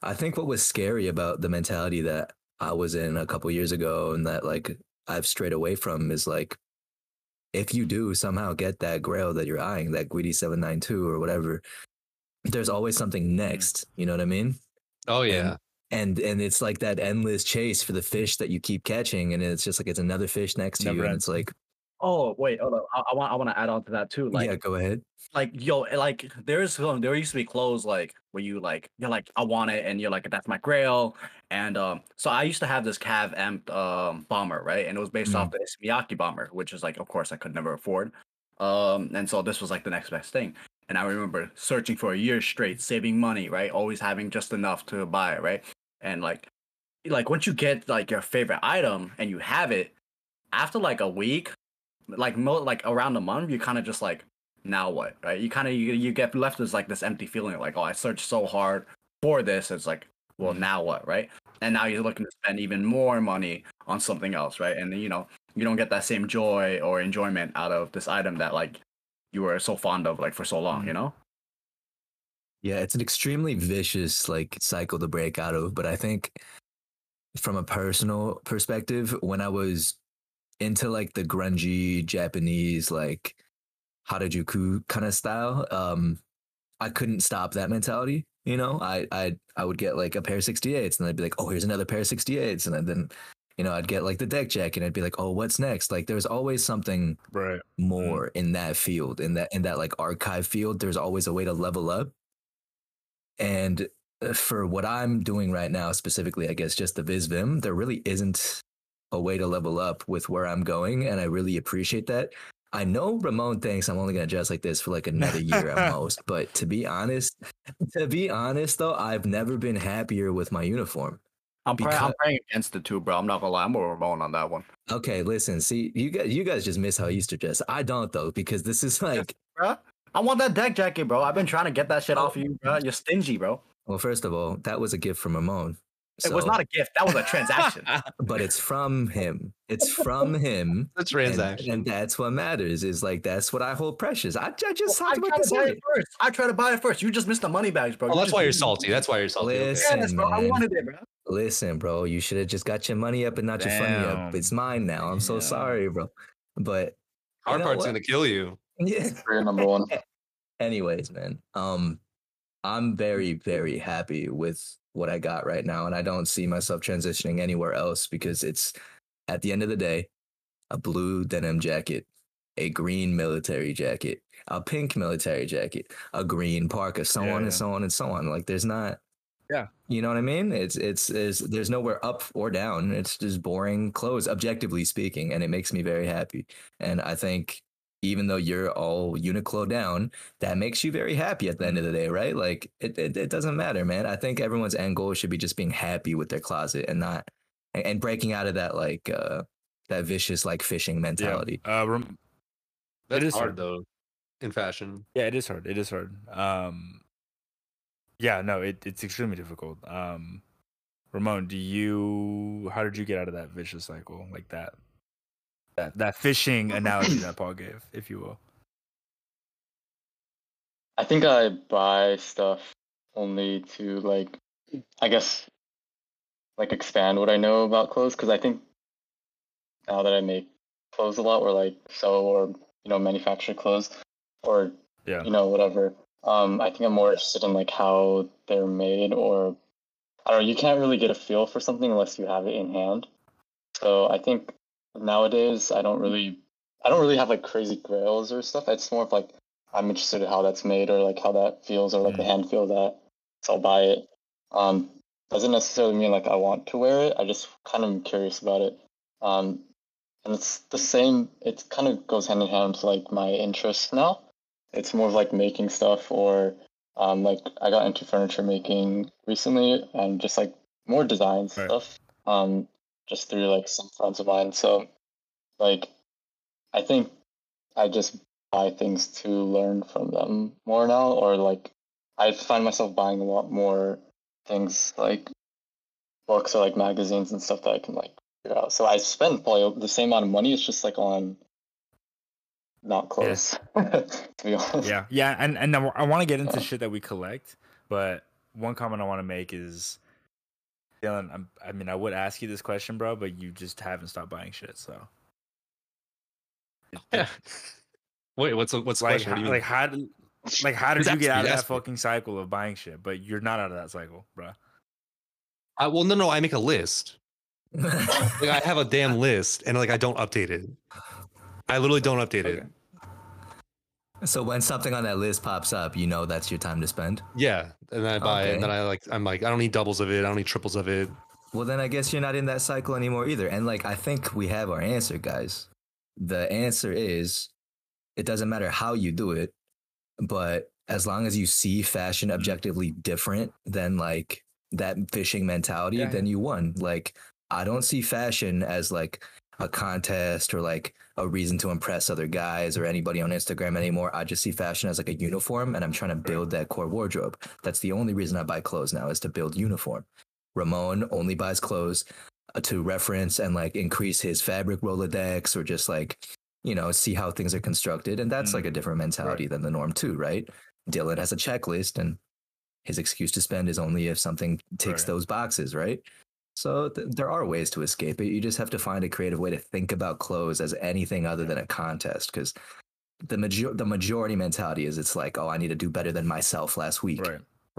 I think what was scary about the mentality that I was in a couple years ago and that like I've strayed away from is like, if you do somehow get that grail that you're eyeing, that Guidi 792 or whatever, there's always something next. You know what I mean? Oh yeah. And it's like that endless chase for the fish that you keep catching, and it's just like it's another fish next to you, and it's like, oh wait, hold on, I want to add on to that too. Like, yeah, go ahead. Like, yo, like there used to be clothes like where you like you're like I want it, and you're like that's my grail, and so I used to have this Cav Amp bomber, right, and it was based off the Issey Miyake bomber, which is like of course I could never afford, and so this was like the next best thing. And I remember searching for a year straight, saving money, right, always having just enough to buy it, right. And like once you get like your favorite item and you have it, after like a week, like around a month, you kind of just like, now what, right? You kind of you get left with like this empty feeling, like, oh, I searched so hard for this. It's like, well, now what, right? And now you're looking to spend even more money on something else, right? And you know you don't get that same joy or enjoyment out of this item that like you were so fond of like for so long, you know? Yeah, it's an extremely vicious like cycle to break out of. But I think from a personal perspective, when I was into like the grungy Japanese like harajuku kind of style, I couldn't stop that mentality. You know, I would get like a pair of 68s, and I'd be like, oh, here's another pair of 68s, and then you know I'd get like the deck jacket, and I'd be like, oh, what's next? Like there's always something more in that field, in that like archive field. There's always a way to level up. And for what I'm doing right now, specifically, I guess just the VizVim, there really isn't a way to level up with where I'm going. And I really appreciate that. I know Ramon thinks I'm only going to dress like this for like another year at most. But to be honest, though, I've never been happier with my uniform. I'm praying against the two, bro. I'm not going to lie. I'm with Ramon on that one. Okay, listen. See, you guys just miss how I used to dress. I don't, though, because this is like... I want that deck jacket, bro. I've been trying to get that shit off you, bro. You're stingy, bro. Well, first of all, that was a gift from Ramon. So. It was not a gift. That was a transaction. But it's from him. It's from him. It's a transaction. And that's what matters is like, that's what I hold precious. I tried to buy it first. You just missed the money bags, bro. Oh, that's why you're salty. Listen, yes, bro. I wanted it, bro. Listen, bro. You should have just got your money up and not your funny up. It's mine now. I'm so sorry, bro. But our part's going to kill you. Yeah. Number one. Anyways, man, I'm very, very happy with what I got right now, and I don't see myself transitioning anywhere else because it's, at the end of the day, a blue denim jacket, a green military jacket, a pink military jacket, a green parka, so on and so on. Like, there's not, you know what I mean? It's there's nowhere up or down. It's just boring clothes, objectively speaking, and it makes me very happy. And I think, even though you're all Uniqlo down, that makes you very happy at the end of the day, right? Like, it doesn't matter, man. I think everyone's end goal should be just being happy with their closet and not, and breaking out of that, like, that vicious, like, fishing mentality. Yeah. That is hard though, in fashion. Yeah, it is hard. It is hard. Yeah, no, it's extremely difficult. Ramon, how did you get out of that vicious cycle, like that fishing analogy that Paul gave, if you will? I think I buy stuff only to, like, I guess, like, expand what I know about clothes, because I think now that I make clothes a lot, or like sew, or, you know, manufacture clothes, or you know, whatever, I think I'm more interested in like how they're made, or I don't know, you can't really get a feel for something unless you have it in hand. So I think nowadays I don't really have like crazy grails or stuff. It's more of like I'm interested in how that's made, or like how that feels, or like the hand feel of that, so I'll buy it. Doesn't necessarily mean like I want to wear it. I just kind of am curious about it. And it's the same. It kind of goes hand in hand with like my interests now. It's more of like making stuff, or like I got into furniture making recently, and just like more design stuff. Just through like some friends of mine. So like I think I just buy things to learn from them more now, or like I find myself buying a lot more things like books or like magazines and stuff that I can like figure out. So I spend probably the same amount of money, it's just like on not clothes. To be honest. Yeah, and I want to get into shit that we collect, but one comment I want to make is, Dylan, I would ask you this question, bro, but you just haven't stopped buying shit, so. Yeah. Wait, what's the question? How did you get out of that fucking cycle of buying shit? But you're not out of that cycle, bro. Well, no, I make a list. Like, I have a damn list, and like I don't update it. I literally don't update it. So when something on that list pops up, you know that's your time to spend. Yeah, and then I buy it, and then I'm like, I don't need doubles of it, I don't need triples of it. Well, then I guess you're not in that cycle anymore either. And like I think we have our answer, guys. The answer is, it doesn't matter how you do it. But as long as you see fashion objectively different than like that fishing mentality, then you won. Like, I don't see fashion as like a contest or like a reason to impress other guys or anybody on Instagram anymore. I just see fashion as like a uniform, and I'm trying to build that core wardrobe. That's the only reason I buy clothes now, is to build uniform. Ramon only buys clothes to reference and like increase his fabric Rolodex, or just like, you know, see how things are constructed. And that's like a different mentality than the norm too, right? Dylan has a checklist, and his excuse to spend is only if something ticks those boxes, right? So there are ways to escape it. You just have to find a creative way to think about clothes as anything other than a contest, because the majority mentality is it's like, oh, I need to do better than myself last week,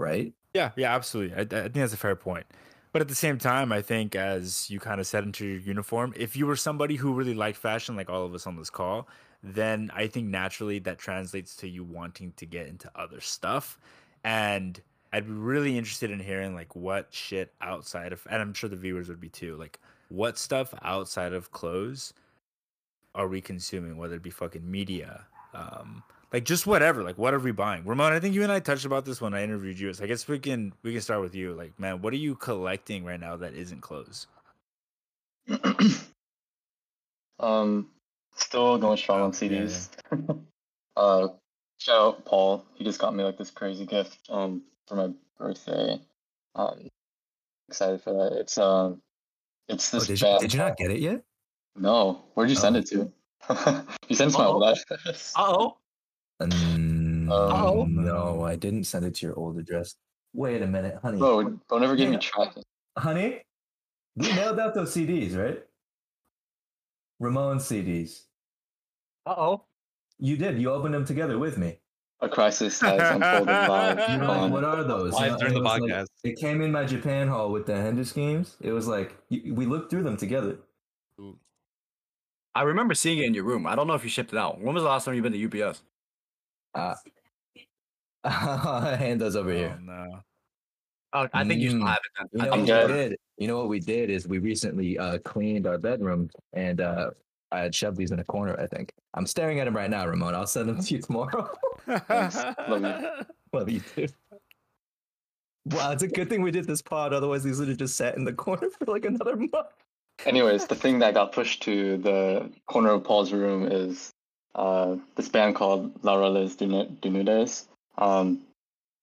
right? Yeah, absolutely. I think that's a fair point. But at the same time, I think as you kind of set into your uniform, if you were somebody who really liked fashion, like all of us on this call, then I think naturally that translates to you wanting to get into other stuff. And I'd be really interested in hearing like what shit outside of, and I'm sure the viewers would be too, like what stuff outside of clothes are we consuming, whether it be fucking media, like just whatever, like what are we buying? Ramon, I think you and I touched about this when I interviewed you. So I guess we can start with you. Like, man, what are you collecting right now that isn't clothes? Still going strong on CDs. Yeah. Shout out Paul. He just got me like this crazy gift for my birthday. Excited for that. It's this. Did you not get it yet? No. Where'd you send it to? You sent it to my old address. No, I didn't send it to your old address. Wait a minute, honey. Bro, don't ever give me tracking. Honey, you mailed out those CDs, right? Ramon's CDs. You did. You opened them together with me. A crisis has unfolded live. Like, what are those? Live during the podcast. Like, it came in my Japan haul with the Hender Schemes. It was like, we looked through them together. I remember seeing it in your room. I don't know if you shipped it out. When was the last time you've been to UPS? Hando's over here. No. Oh, I think you still have it. You know what we did is we recently cleaned our bedroom, and I had shoved these in a corner, I think. I'm staring at them right now, Ramon. I'll send them to you tomorrow. Love you too. Wow, it's a good thing we did this pod. Otherwise, these would have just sat in the corner for like another month. Anyways, the thing that got pushed to the corner of Paul's room is this band called La Roles Dunudes.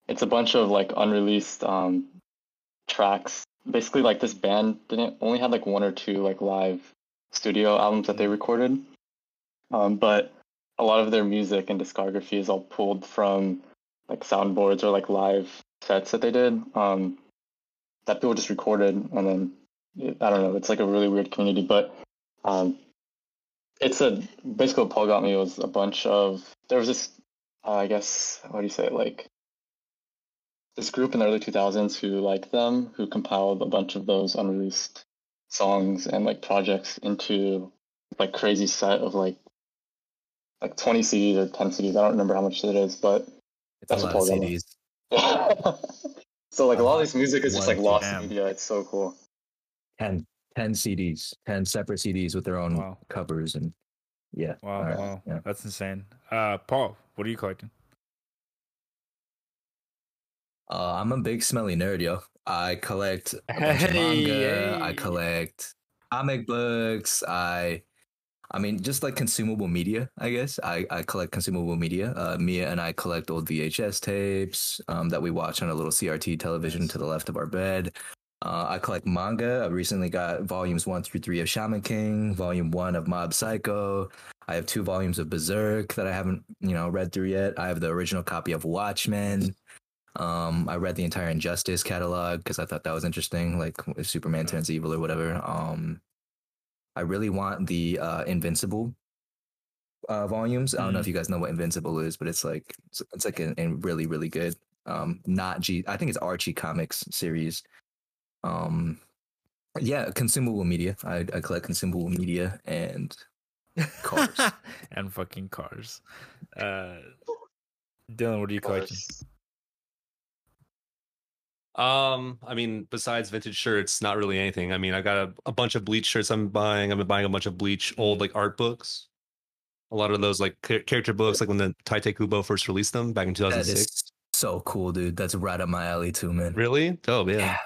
It's a bunch of like unreleased tracks. Basically, like this band only had like one or two like live studio albums that they recorded, but a lot of their music and discography is all pulled from like soundboards or like live sets that they did that people just recorded, and then I don't know, it's like a really weird community, but it's a basically what Paul got me was a bunch of, there was this I guess what do you say, like this group in the early 2000s who liked them, who compiled a bunch of those unreleased songs and like projects into like crazy set of like 20 CDs or 10 CDs. I don't remember how much it is, but it's that's a lot of CDs. So like a lot of this music is just like lost in media. It's so cool. 10 CDs, 10 separate CDs with their own covers and yeah. Wow. Yeah. That's insane. Paul, what are you collecting? I'm a big smelly nerd, yo. I collect a bunch of manga. I collect comic books. I mean, just like consumable media, I guess. I collect consumable media. Mia and I collect old VHS tapes that we watch on a little CRT television to the left of our bed. I collect manga. I recently got volumes 1 through 3 of Shaman King, volume 1 of Mob Psycho. I have 2 volumes of Berserk that I haven't, read through yet. I have the original copy of Watchmen. I read the entire Injustice catalog because I thought that was interesting, like if Superman turns evil or whatever. I really want the Invincible volumes. I don't know if you guys know what Invincible is, but it's like a really, really good I think it's Archie Comics series. Consumable media. I collect consumable media and cars. And fucking cars. Dylan, what are you collecting? I mean, besides vintage shirts, not really anything. I mean, I got a bunch of Bleach shirts I'm buying. I've been buying a bunch of Bleach old like art books. A lot of those like character books, like when the Tite Kubo first released them back in 2006. That is so cool, dude. That's right up my alley too, man. Really? Oh yeah.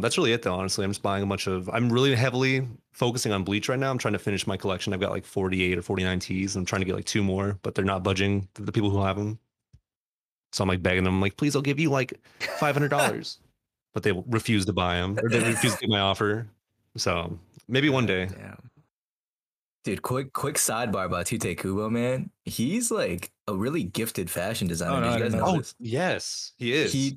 That's really it though, honestly. I'm just buying a bunch of, I'm really heavily focusing on Bleach right now. I'm trying to finish my collection. I've got like 48 or 49 T's. I'm trying to get like 2 more, but they're not budging, the people who have them. So I'm like begging them, like, please, I'll give you like $500, but they refuse to buy them. Or they refuse to get my offer. So maybe one day. Damn. Dude, quick sidebar about Tite Kubo, man. He's like a really gifted fashion designer. Oh, no, you guys know this? Yes, he is.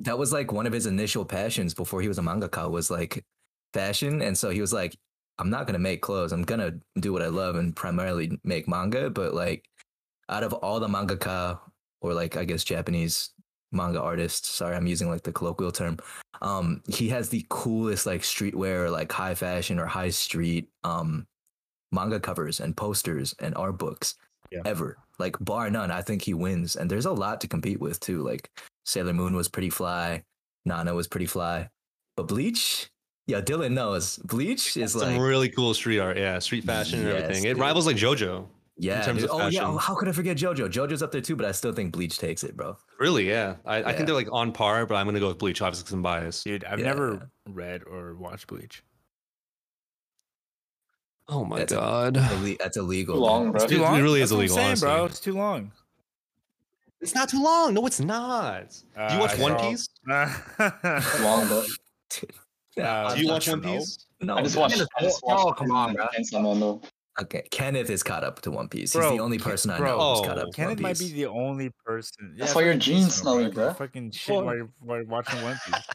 That was like one of his initial passions before he was a mangaka, was like fashion. And so he was like, I'm not going to make clothes. I'm going to do what I love and primarily make manga. But like out of all the mangaka, or like, I guess, Japanese manga artists. Sorry, I'm using like the colloquial term. He has the coolest like streetwear, or like high fashion or high street manga covers and posters and art books ever. Like bar none, I think he wins. And there's a lot to compete with too. Like Sailor Moon was pretty fly. Nana was pretty fly. But Bleach, Dylan knows. Bleach is like some really cool street art. Yeah, street fashion and everything. It rivals like JoJo. Yeah. How could I forget JoJo? JoJo's up there too, but I still think Bleach takes it, bro. Really? Yeah. I think they're like on par, but I'm going to go with Bleach, obviously, because I'm biased. Dude, I've never read or watched Bleach. Oh, my God. That's illegal. Too long, bro. Too long? It really is illegal, honestly. Bro. It's too long. It's not too long. No, it's not. Do you watch One Piece? Long, bro. Do you watch One Piece? No. I just watched come on, bro. Okay, Kenneth is caught up to One Piece. He's the only person I know who's caught up to One Piece. Kenneth might be the only person. Yeah, that's why your jeans smelly, bro. Fucking shit while watching One Piece.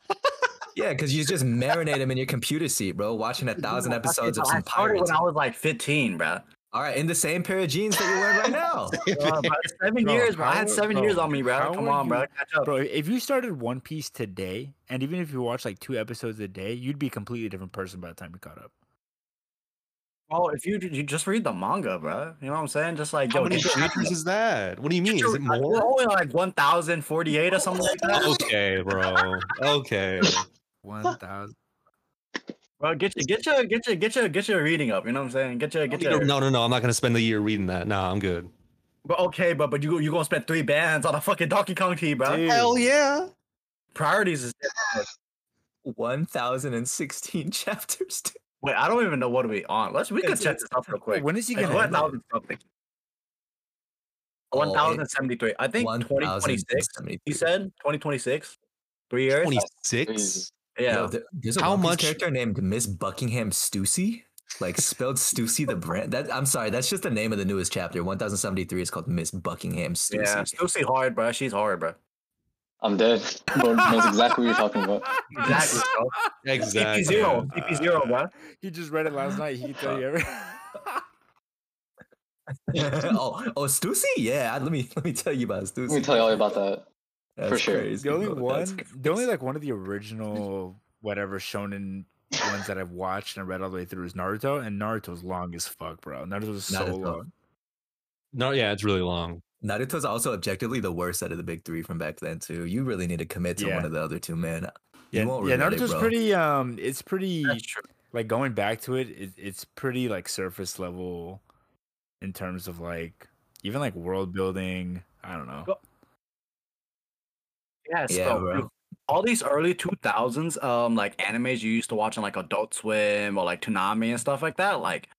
Yeah, because you just marinate him in your computer seat, bro, watching 1,000 episodes of some pirates. I started when I was like 15, bro. All right, in the same pair of jeans that you're wearing right now. 7 years, bro. I had 7 years on me, bro. Come on, bro. Catch up. Bro, if you started One Piece today, and even if you watched like 2 episodes a day, you'd be a completely different person by the time you caught up. Oh, if you just read the manga, bro. You know what I'm saying? Just like, how many chapters is that? What do you mean? Is it more? We're only like 1,048 or something like that. Okay, bro. Okay. 1,000. Bro, get your reading up. You know what I'm saying? No. I'm not gonna spend the year reading that. No, I'm good. But okay, but you gonna spend 3 bands on a fucking Donkey Kong tea, bro? Dude. Hell yeah. Priorities is 1,016 chapters. Wait, I don't even know what we on. We could check this up real quick. When is he gonna 1,000 something? 1,073. I think 2026. He said 2026. 3 years. 26. Yeah. No, there's a character named Miss Buckingham Stussy, like spelled Stussy the brand. That I'm sorry, that's just the name of the newest chapter. 1,073 is called Miss Buckingham Stussy. Yeah, Stussy hard, bro. She's hard, bro. I'm dead. Bro knows exactly what you're talking about. Exactly. Bro. Exactly. EP zero, bro. He just read it last night. He can tell you everything. oh, Stussy? Yeah. Let me tell you about Stussy. Let me tell you all about that. That's for sure. Crazy, the only one of the original whatever shonen ones that I've watched and read all the way through is Naruto, and Naruto's long as fuck, bro. Naruto's so long. No, yeah, it's really long. Naruto's also objectively the worst out of the big three from back then too. You really need to commit to one of the other two, man. Naruto's pretty. It's pretty. Like going back to it, it's pretty like surface level, in terms of like even like world building. I don't know. Bro. All these early 2000s like animes you used to watch on like Adult Swim or like Toonami and stuff like that, like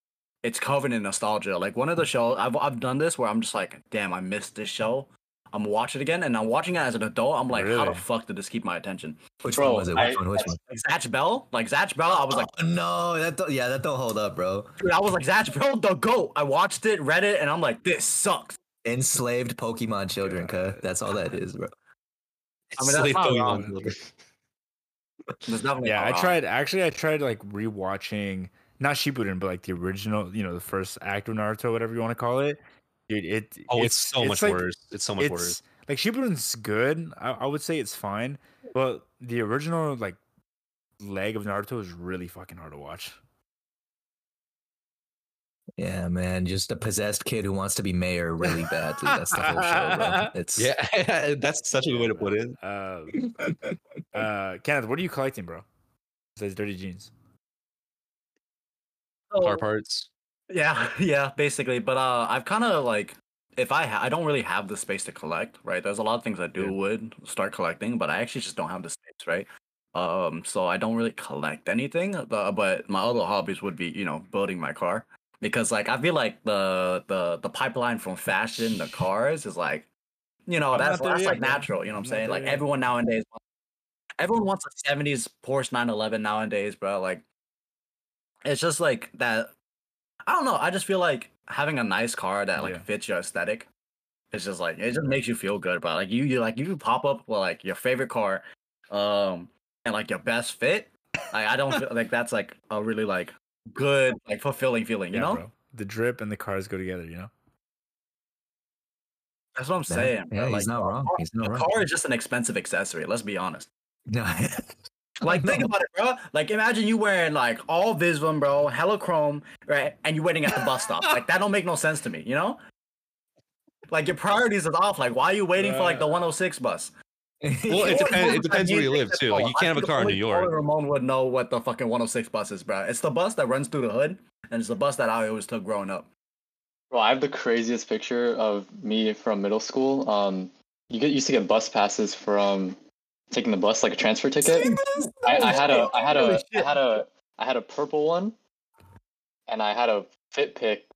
it's covered in nostalgia. Like one of the shows I've done this where I'm just like, damn, I missed this show. I'm watching it again, and I'm watching it as an adult. I'm like, really? How the fuck did this keep my attention? Which one was it? Zatch Bell? Like Zatch Bell, I was like, oh, no, that don't hold up, bro. Dude, I was like, Zatch Bell, the GOAT. I watched it, read it, and I'm like, this sucks. Enslaved Pokemon children, cuz that's all that is, bro. I mean, that's not wrong. I tried like rewatching not Shippuden, but like the original, you know, the first act of Naruto, whatever you want to call it. Dude, it's so much worse. It's so much worse. Like Shippuden's good. I would say it's fine, but the original like leg of Naruto is really fucking hard to watch. Yeah, man, just a possessed kid who wants to be mayor really badly. That's the whole show, bro. That's such a good way to put it. Kenneth, what are you collecting, bro? Besides dirty jeans, car parts. Yeah, basically. But I've kind of like, if I don't really have the space to collect, right? There's a lot of things I would start collecting, but I actually just don't have the space, right? So I don't really collect anything. But my other hobbies would be, you know, building my car. Because like I feel like the pipeline from fashion to cars is like, you know, that's natural. You know what I'm saying? Like everyone nowadays, everyone wants a 70s Porsche 911 nowadays, bro. Like it's just like that. I don't know. I just feel like having a nice car that like fits your aesthetic. It's just like it just makes you feel good, bro. Like you pop up with like your favorite car, and like your best fit. I don't feel like that's like a really like good, like fulfilling feeling, you know? Bro. The drip and the cars go together, you know? That's what I'm saying. Yeah, like, he's not wrong. The car is just an expensive accessory, let's be honest. No. Like, think about it, bro. Like, imagine you wearing, like, all Visvim, bro, hella chrome, right? And you're waiting at the bus stop. Like, that don't make no sense to me, you know? Like, your priorities are off. Like, why are you waiting for, like, the 106 bus? Well, it depends where you live too. Like, you can't have a car in New York. Ramon would know what the fucking 106 bus is, bro. It's the bus that runs through the hood, and it's the bus that I always took growing up. Well, I have the craziest picture of me from middle school. You used to get bus passes from taking the bus, like a transfer ticket. I had a purple one, and I had a fit pick.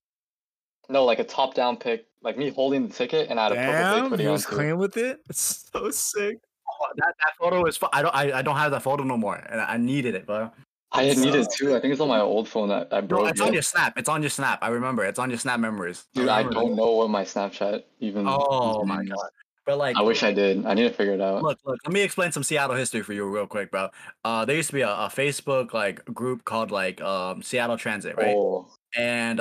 No, like a top-down pick, like me holding the ticket, and I had a purple pick. He was clean with it. It's so sick. Oh, that photo is. I don't have that photo no more, and I needed it, bro. I needed it too. I think it's on my old phone that I broke. No, it's on your Snap. It's on your Snap. I remember. It's on your Snap memories. Dude, I don't know what my Snapchat even. Oh my god. But like, I wish I did. I need to figure it out. Look. Let me explain some Seattle history for you real quick, bro. There used to be a Facebook like group called like Seattle Transit, right? Oh. And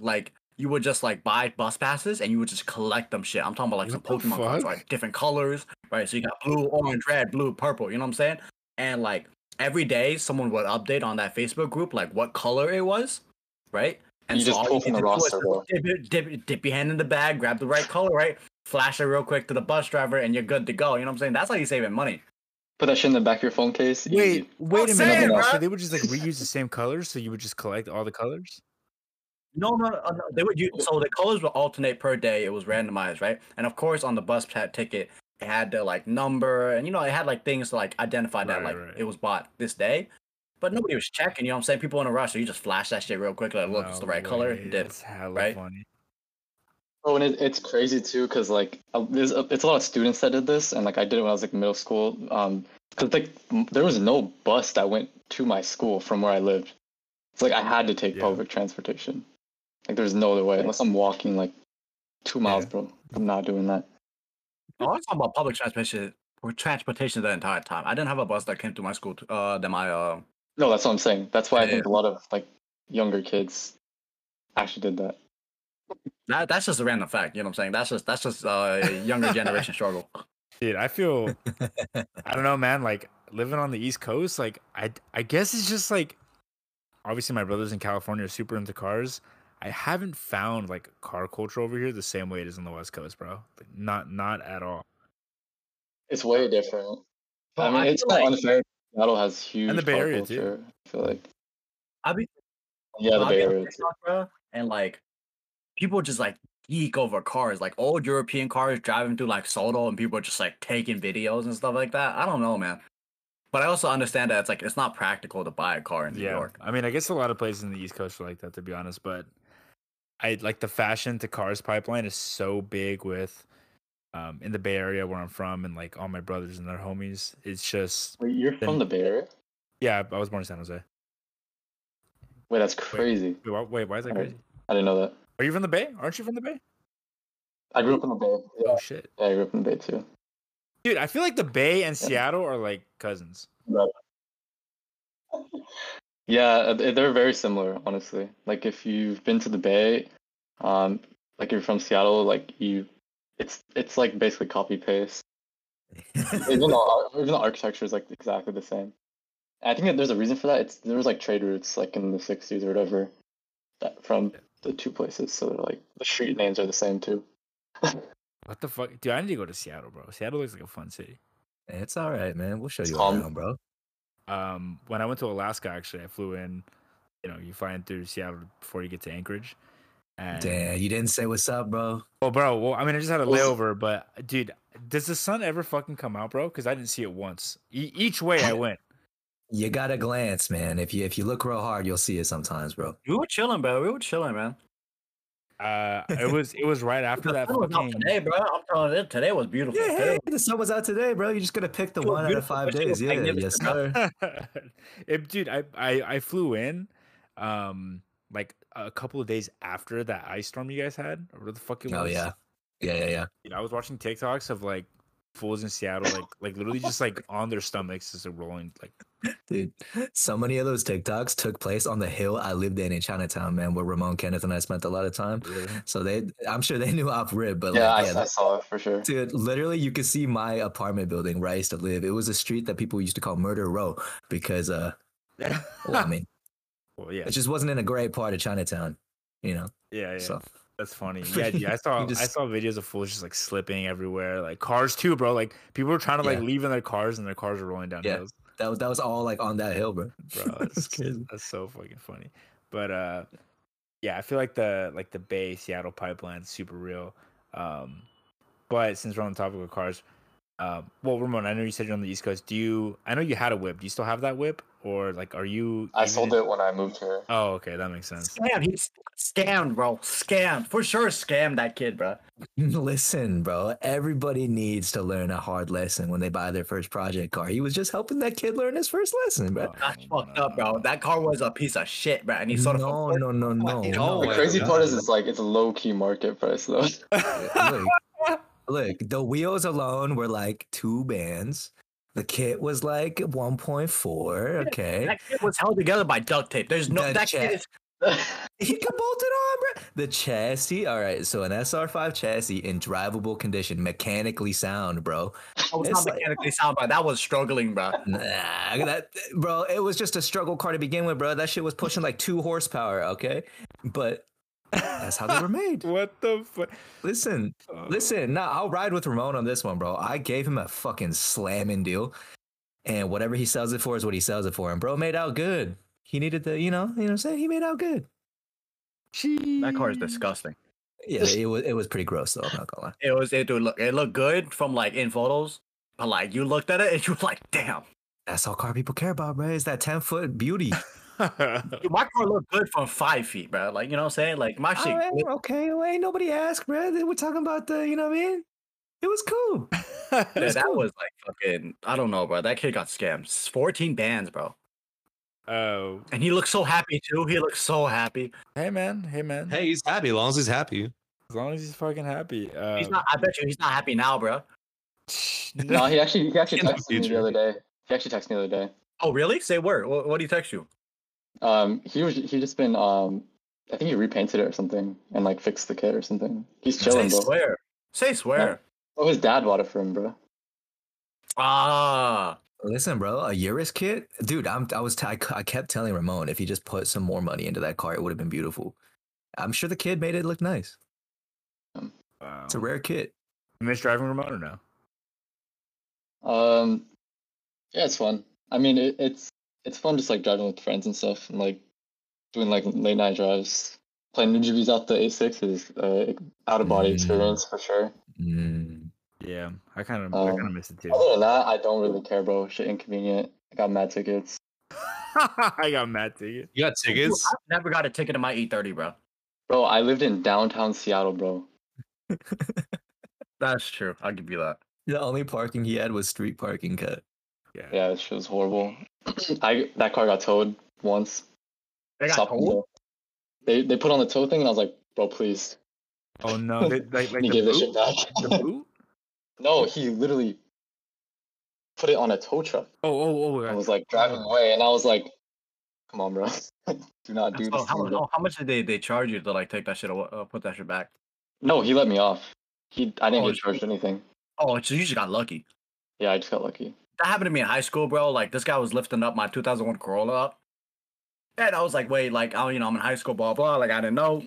like. You would just like buy bus passes and you would just collect them shit. I'm talking about like some Pokemon cards, right? Different colors, right? So you got blue, orange, red, blue, purple, you know what I'm saying? And like every day someone would update on that Facebook group like what color it was, right? And you so just pull from the roster. Dip your hand in the bag, grab the right color, right? Flash it real quick to the bus driver and you're good to go. You know what I'm saying? That's how you're saving money. Put that shit in the back of your phone case. Wait a minute. So they would just like reuse the same colors, so you would just collect all the colors? No. They would use, so the colors would alternate per day. It was randomized, right? And of course, on the bus ticket, it had the like number, and you know, it had like things to like identify that it was bought this day. But nobody was checking, you know what I'm saying? People in a rush, so you just flash that shit real quick. Like, look, it's the right color. Dip, that's hella funny. Oh, and it's crazy too, because like it's a lot of students that did this, and like I did it when I was like middle school. Because like there was no bus that went to my school from where I lived. It's like I had to take public transportation. Like there's no other way unless I'm walking like 2 miles, bro. I'm not doing that. I was talking about public transportation the entire time. I didn't have a bus that came to my school. No, that's what I'm saying. That's why I think a lot of like younger kids actually did that. That's just a random fact, you know what I'm saying? That's just younger generation struggle. Dude, I feel I don't know, man, like living on the East Coast, like I guess it's just like obviously my brothers in California are super into cars. I haven't found like car culture over here the same way it is on the West Coast, bro. Like, not at all. It's way different. I mean, it's like unfair. Seattle has huge and the Bay Area culture, too. I feel like the Bay Area too. And like people just like geek over cars, like old European cars driving through like Soto, and people are just like taking videos and stuff like that. I don't know, man. But I also understand that it's like it's not practical to buy a car in New York. I mean, I guess a lot of places in the East Coast are like that, to be honest. But I like the fashion to cars pipeline is so big with in the Bay Area where I'm from, and like all my brothers and their homies. It's just wait, you're from the Bay Area? Yeah, I was born in San Jose. Wait, that's crazy. Wait, why is that crazy? I didn't know that. Are you from the Bay? Aren't you from the Bay? I grew up in the Bay. Yeah. Oh, shit. Yeah, I grew up in the Bay, too. Dude, I feel like the Bay and Seattle are, like, cousins. Right. Yeah, they're very similar, honestly. Like, if you've been to the Bay, like, if you're from Seattle, like, it's like, basically copy-paste. Even the architecture is, like, exactly the same. I think that there's a reason for that. There was, like, trade routes, like, in the 60s or whatever from the two places, so they're like the street names are the same too. What the fuck, dude? I need to go to Seattle, bro. Seattle looks like a fun city. It's all right, man. We'll show you around, bro. When I went to Alaska, actually, I flew in. You know, you fly in through Seattle before you get to Anchorage. And... Damn, you didn't say what's up, bro. Oh, bro. Well, I mean, I just had a layover, but dude, does the sun ever fucking come out, bro? Because I didn't see it once. Each way I went. You got a glance, man. If you look real hard, you'll see it sometimes, bro. We were chilling, bro. It was right after that. Today, bro. I'm telling you, today was beautiful. Yeah, hey, the sun was out today, bro. You just gotta pick the one out of 5 days. Yeah, yes, sir. Dude, I flew in, like a couple of days after that ice storm you guys had, or whatever the fuck it was. Oh yeah. Dude, I was watching TikToks of like fools in Seattle, like literally just like on their stomachs as they're rolling, like. Dude, so many of those TikToks took place on the hill I lived in Chinatown, man, where Ramon, Kenneth, and I spent a lot of time. Really? So I'm sure they knew off rip, but yeah, like, I saw it for sure. Dude, literally, you could see my apartment building where I used to live. It was a street that people used to call Murder Row because, it just wasn't in a great part of Chinatown, you know. Yeah. So. That's funny. Yeah, dude, I saw videos of fools just like slipping everywhere, like cars too, bro. Like people were trying to like leave in their cars, and their cars were rolling down hills. That was all like on that hill, bro. That's so fucking funny. But I feel like the Bay Seattle pipeline's super real. But since we're on the topic of cars, Ramon, I know you said you're on the East Coast. I know you had a whip. Do you still have that whip, or like are you? I sold it when I moved here. Oh, okay, that makes sense. Damn, he's scammed, bro. Scammed for sure. Scammed that kid, bro. Listen, bro. Everybody needs to learn a hard lesson when they buy their first project car. He was just helping that kid learn his first lesson, bro. That's fucked up, bro. That car was a piece of shit, bro. And he sort of no. The crazy part is it's like it's a low key market price though. Look, the wheels alone were like 2 bands. The kit was like 1.4. Okay, that kit was held together by duct tape. There's no that kit is. He can bolt it on, bro. The chassis, all right. So an SR5 chassis in drivable condition, mechanically sound, bro. I was not mechanically sound, bro. That was struggling, bro. Nah, bro. It was just a struggle car to begin with, bro. That shit was pushing like 2 horsepower, okay? But that's how they were made. What the fuck? Listen. Nah, I'll ride with Ramon on this one, bro. I gave him a fucking slamming deal, and whatever he sells it for is what he sells it for. And bro made out good. He needed the, you know what I'm saying? He made out good. That car is disgusting. Yeah, it was pretty gross though, I'm not gonna lie. It looked good from like in photos, but like you looked at it and you were like, damn, That's all car people care about, bro. Is that 10-foot beauty. Dude, my car looked good from 5 feet, bro. Like, you know what I'm saying? Like, my shit. Right, okay, well, ain't nobody asked, bro. We're talking about the, you know what I mean? It was cool. That was like fucking, I don't know, bro. That kid got scammed. 14 bands, bro. Oh. And he looked so happy, too. He looked so happy. Hey, man. Hey, he's happy as long as he's happy. As long as he's fucking happy. He's not. I bet you he's not happy now, bro. No, he actually texted me the other day. Oh, really? Say word. What did he text you? He just been I think he repainted it or something and like fixed the kit or something. He's chilling, bro. Say swear. Oh, his dad bought it for him, bro. Ah. Listen, bro, a Urus kit? Dude, I kept telling Ramon if he just put some more money into that car, it would have been beautiful. I'm sure the kid made it look nice. Wow. It's a rare kit. You miss driving Ramon or no? Yeah, it's fun. I mean, it's fun just like driving with friends and stuff, and like doing like late night drives. Playing Ninja out the A6 is out of body experience for sure. Mm. Yeah, I kind of miss it too. Other than that, I don't really care, bro. Shit inconvenient. I got mad tickets. You got tickets? I've never got a ticket in my E30, bro. Bro, I lived in downtown Seattle, bro. That's true. I'll give you that. The only parking he had was street parking, cut. Yeah, that shit was horrible. That car got towed once. They got towed? They put on the tow thing, and I was like, bro, please. Oh, no. He gave this shit back. The boot? No, he literally put it on a tow truck. Oh. I was like driving away, and I was like, come on, bro. Do not do this. How much did they charge you to like take that shit away, put that shit back? No, he let me off. I didn't get charged anything. Oh, so you just got lucky. Yeah, I just got lucky. That happened to me in high school, bro. Like, this guy was lifting up my 2001 Corolla up. And I was like, wait, like, oh, you know, I'm in high school, blah, blah. Like, I didn't know.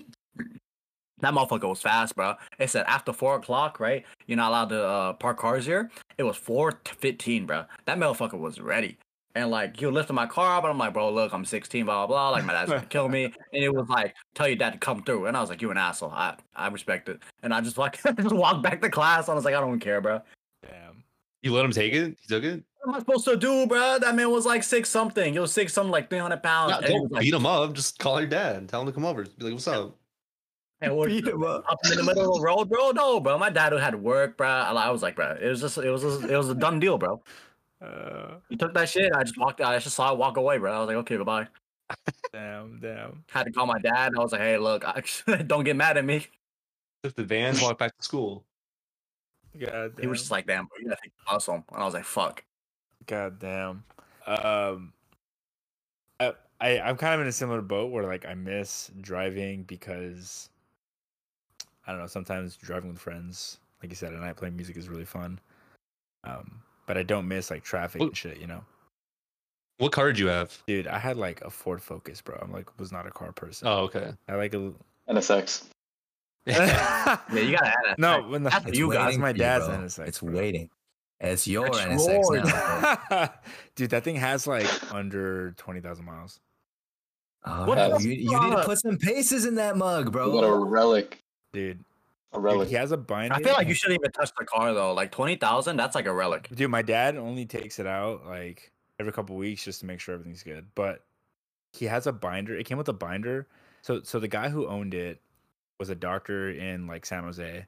That motherfucker was fast, bro. It said after 4 o'clock, right? You're not allowed to park cars here. It was 4:15, bro. That motherfucker was ready. And, like, he was lifting my car up. And I'm like, bro, look, I'm 16, blah, blah, blah. Like, my dad's going to kill me. And it was like, tell your dad to come through. And I was like, you an asshole. I respect it. And I just, like, just walked back to class. I was like, I don't care, bro. Damn. You let him take it? He took it? What am I supposed to do, bro? That man was like 6-something. He was 6-something, like 300 pounds. No, don't beat him up. Just call your dad and tell him to come over. Be like, what's up? And we'll beat him up in the middle of the road, bro. No, bro. My dad had work, bro. I was like, bro, it was a done deal, bro. He took that shit. I just saw it walk away, bro. I was like, okay, goodbye. Damn. Had to call my dad. I was like, hey, look, don't get mad at me. Took the van, walked back to school. God damn. He was just like, damn, bro, you gotta take the bus home. And I was like, fuck. God damn. I'm kind of in a similar boat where like I miss driving because I don't know, sometimes driving with friends, like you said, at night playing music is really fun. But I don't miss like traffic and shit, you know. What car did you have? Dude, I had like a Ford Focus, bro. I'm like was not a car person. Oh, okay. I like a NSX. Yeah, you gotta add it. No, when you guys, my dad's NSX. It's waiting. It's your NSX now. Dude, that thing has like under 20,000 miles. Oh, you need to put some paces in that mug, bro. What a relic. Dude. A relic. Dude, he has a binder. I feel like you shouldn't even touch the car, though. Like 20,000, that's like a relic. Dude, my dad only takes it out like every couple weeks just to make sure everything's good. But he has a binder. It came with a binder. So the guy who owned it was a doctor in like San Jose,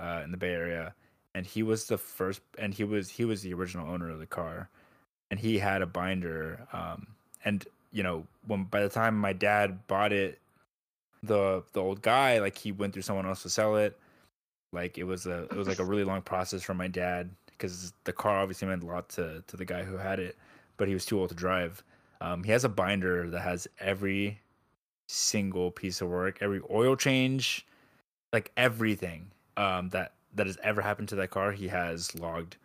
in the Bay Area. And he was the first, and he was the original owner of the car, and he had a binder. And you know, by the time my dad bought it, the old guy, like he went through someone else to sell it. Like it was like a really long process for my dad because the car obviously meant a lot to the guy who had it, but he was too old to drive. He has a binder that has every single piece of work, every oil change, like everything. That has ever happened to that car, he has logged,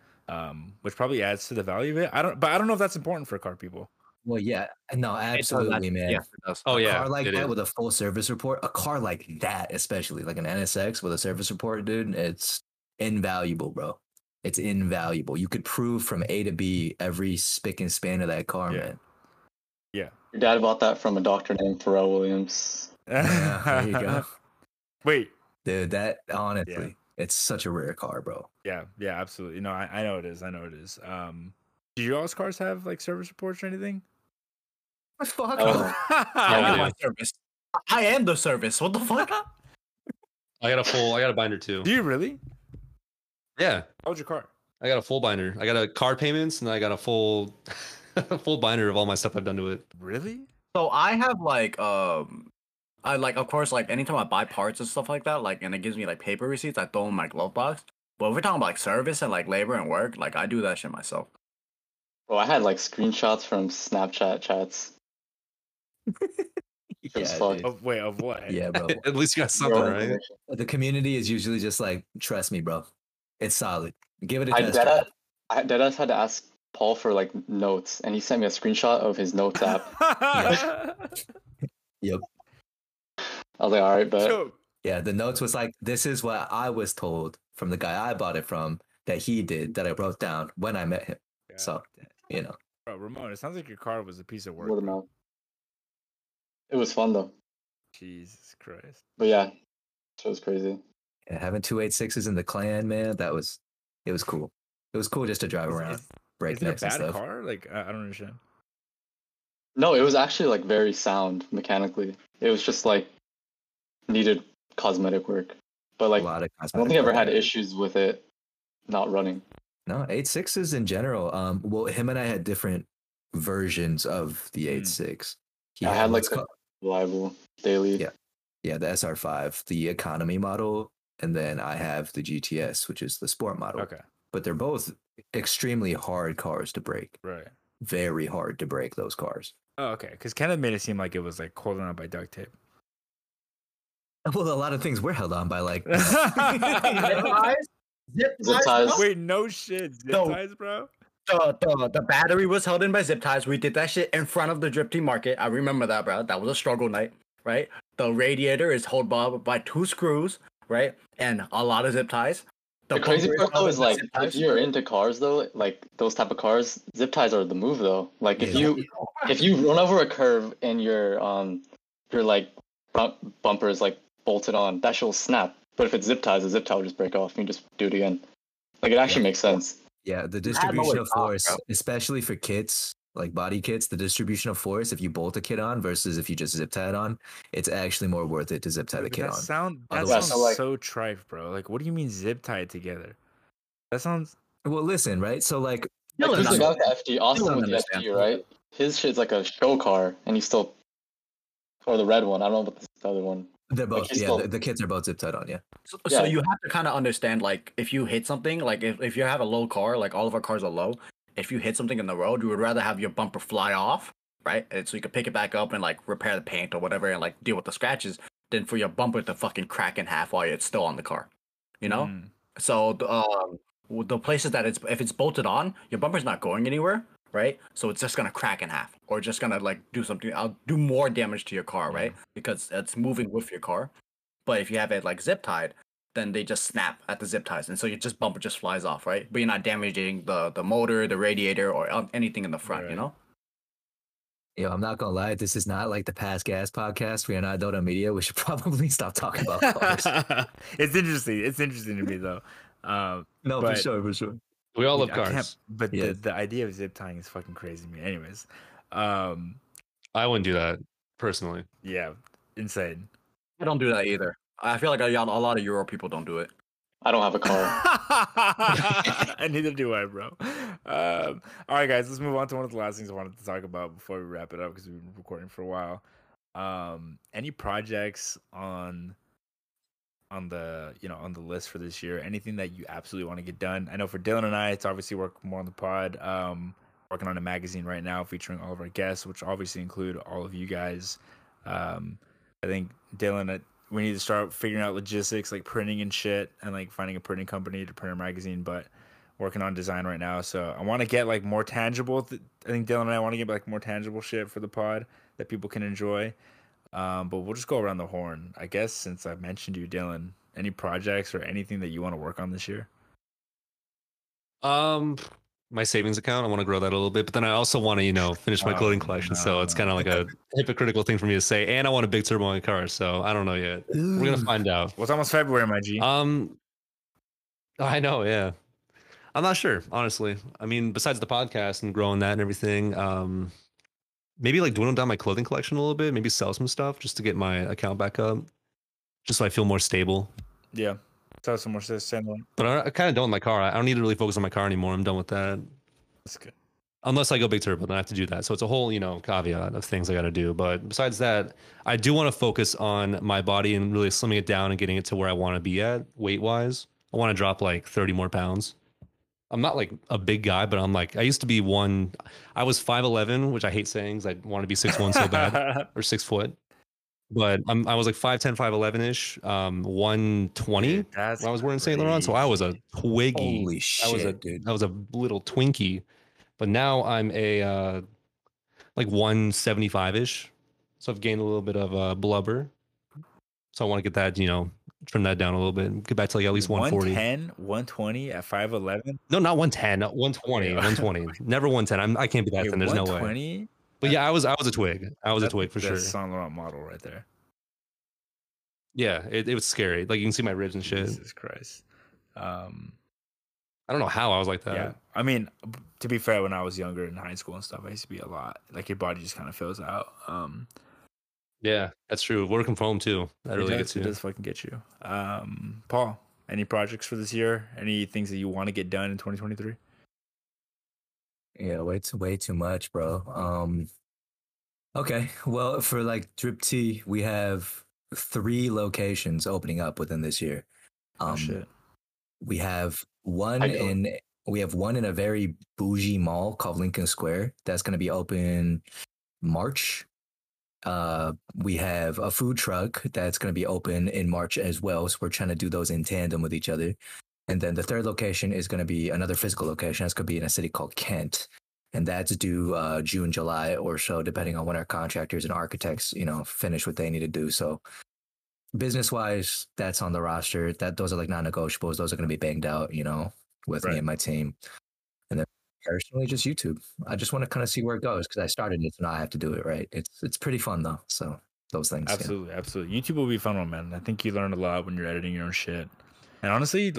which probably adds to the value of it. I don't know if that's important for car people. Well, yeah, no, absolutely, man. Yeah. Oh, yeah. A car like that with a full service report, a car like that, especially like an NSX with a service report, dude, it's invaluable, bro. It's invaluable. You could prove from A to B every spick and span of that car, man. Yeah. Your dad bought that from a doctor named Pharrell Williams. Yeah, there you go. Wait. Dude, that honestly. Yeah. It's such a rare car, bro. Yeah, absolutely. No, I know it is. Do your all's cars have like service reports or anything? What the fuck? Oh. I am the service. What the fuck? I got a binder too. Do you really? Yeah. How's your car? I got a full binder. I got a car payments, and I got a full binder of all my stuff I've done to it. Really? So I have like I like, of course, like anytime I buy parts and stuff like that, like, and it gives me like paper receipts, I throw them in my glove box. But if we're talking about like service and like labor and work, like I do that shit myself. Well, I had like screenshots from Snapchat chats. Of what? Yeah, bro. At least you got something, right? The community is usually just like, trust me, bro. It's solid. Give it a test. I had to ask Paul for like notes, and he sent me a screenshot of his notes app. Yep. I was like, all right, but yeah, the notes was like, this is what I was told from the guy I bought it from that he did, that I wrote down when I met him. Yeah. So, you know. Bro, Ramon, it sounds like your car was a piece of work. It was fun, though. Jesus Christ. But yeah, it was crazy. Yeah, having 286s in the clan, man, it was cool. It was cool just to drive around. Break necks and stuff. Is it a bad car? Like, I don't understand. No, it was actually like very sound mechanically. It was just like needed cosmetic work. But like, I don't think I ever had issues with it not running. No, 86s in general. Well, him and I had different versions of the 86. Yeah, I had like the reliable daily. Yeah, the SR5, the economy model, and then I have the GTS, which is the sport model. Okay, but they're both extremely hard cars to break. Right, very hard to break those cars. Oh, okay, because Kenneth made it seem like it was like holding on by duct tape. Well, a lot of things we're held on by like zip ties. Wait, no shit, zip ties, bro. The battery was held in by zip ties. We did that shit in front of the Drip Tea Market. I remember that, bro. That was a struggle night, right? The radiator is held by two screws, right? And a lot of zip ties. The crazy part though is like, if you're into cars though, like those type of cars, zip ties are the move though. Like if you run over a curve and your like front bumper is like bolted on, that shit will snap. But if it's zip ties, the zip tie will just break off and you just do it again. Like it actually makes sense. Yeah, the distribution of force, especially for kits, like body kits, the distribution of force, if you bolt a kit on versus if you just zip tie it on, it's actually more worth it to zip tie the kit on. That sounds so trife, bro. Like, what do you mean zip tie it together? That sounds... Well, listen, right? So, like... He's about the FG. Austin with the FG, right? His shit's like a show car, and he's still... Or the red one. I don't know about the other one. They're both, like, yeah, the kits are both zip tied on, yeah. So you have to kind of understand, like, if you hit something, like, if you have a low car, like, all of our cars are low, if you hit something in the road, you would rather have your bumper fly off, right? And so you can pick it back up and, like, repair the paint or whatever and, like, deal with the scratches than for your bumper to fucking crack in half while it's still on the car, you know? Mm. So the places that if it's bolted on, your bumper's not going anywhere, right? So it's just going to crack in half or just going to like do something. I'll do more damage to your car, right? Because it's moving with your car. But if you have it like zip tied, then they just snap at the zip ties. And so your bumper just flies off, right? But you're not damaging the motor, the radiator or anything in the front, right. You know? Yo, I'm not going to lie. This is not like the Past Gas podcast. We are not Dota Media. We should probably stop talking about cars. It's interesting. It's interesting to me though. For sure. We all love cars. But yeah. the idea of zip tying is fucking crazy to me. Anyways. I wouldn't do that, personally. Yeah, insane. I don't do that either. I feel like a lot of Euro people don't do it. I don't have a car. And neither do I, bro. All right, guys, let's move on to one of the last things I wanted to talk about before we wrap it up, because we've been recording for a while. Any projects on the list for this year, anything that you absolutely want to get done? I know for Dylan and I, it's obviously work more on the pod, working on a magazine right now featuring all of our guests, which obviously include all of you guys. I think Dylan, we need to start figuring out logistics, like printing and shit, and like finding a printing company to print a magazine, but working on design right now. So I want to get like more tangible. I think Dylan and I want to get like more tangible shit for the pod that people can enjoy. But we'll just go around the horn, I guess, since I've mentioned you, Dylan. Any projects or anything that you want to work on this year? My savings account, I want to grow that a little bit, but then I also want to, finish my clothing collection. So it's kind of like a hypocritical thing for me to say. And I want a big turbo in a car, so I don't know yet. We're gonna find out. Well, it's almost February, my G. I know, yeah. I'm not sure, honestly. I mean, besides the podcast and growing that and everything, maybe like dwindle down my clothing collection a little bit, maybe sell some stuff just to get my account back up, just so I feel more stable. Yeah. Sell some more stuff. But I kind of don't with my car. I don't need to really focus on my car anymore. I'm done with that. That's good. Unless I go big turbo, then I have to do that. So it's a whole, you know, caveat of things I got to do. But besides that, I do want to focus on my body and really slimming it down and getting it to where I want to be at weight-wise. I want to drop like 30 more pounds. I'm not like a big guy, but I'm like, I used to be one. I was 5'11", which I hate saying because I want to be 6'1" so bad, or 6 foot. But I was like 5'10", 5'11"-ish, 120 dude, when I was wearing Saint Laurent. So I was a twiggy. Holy shit, dude. I was a little twinkie. But now I'm a like 175-ish. So I've gained a little bit of blubber. So I want to get that, you know, trim that down a little bit. Get back to like at least 140. 110, 120 at 5'11"? No, not 110. 120. 120. Never 110. I can't be that thin. There's no way. But yeah, I was a twig. I was a twig for sure. That's Saint Laurent model right there. Yeah, it was scary. Like you can see my ribs and shit. Jesus Christ. I don't know how I was like that. Yeah. I mean, to be fair, when I was younger in high school and stuff, I used to be a lot. Like your body just kind of fills out. Yeah, that's true. Working from home too. That really gets you. It does fucking get you. Paul, any projects for this year? Any things that you want to get done in 2023? Yeah, way too much, bro. Okay. Well, for like Drip Tea, we have 3 locations opening up within this year. Oh, shit. We have one in a very bougie mall called Lincoln Square. That's going to be open March. We have a food truck that's going to be open in March as well. So we're trying to do those in tandem with each other. And then the third location is going to be another physical location. That's going to be in a city called Kent. And that's due June, July or so, depending on when our contractors and architects, you know, finish what they need to do. So business-wise, that's on the roster. Those are like non-negotiables. Those are going to be banged out, you know, with me and my team. And then personally, just YouTube. I just want to kind of see where it goes because I started it, so now I have to do it right. It's pretty fun though. So those things. Absolutely, yeah. Absolutely. YouTube will be a fun one, man. I think you learn a lot when you're editing your own shit. And honestly,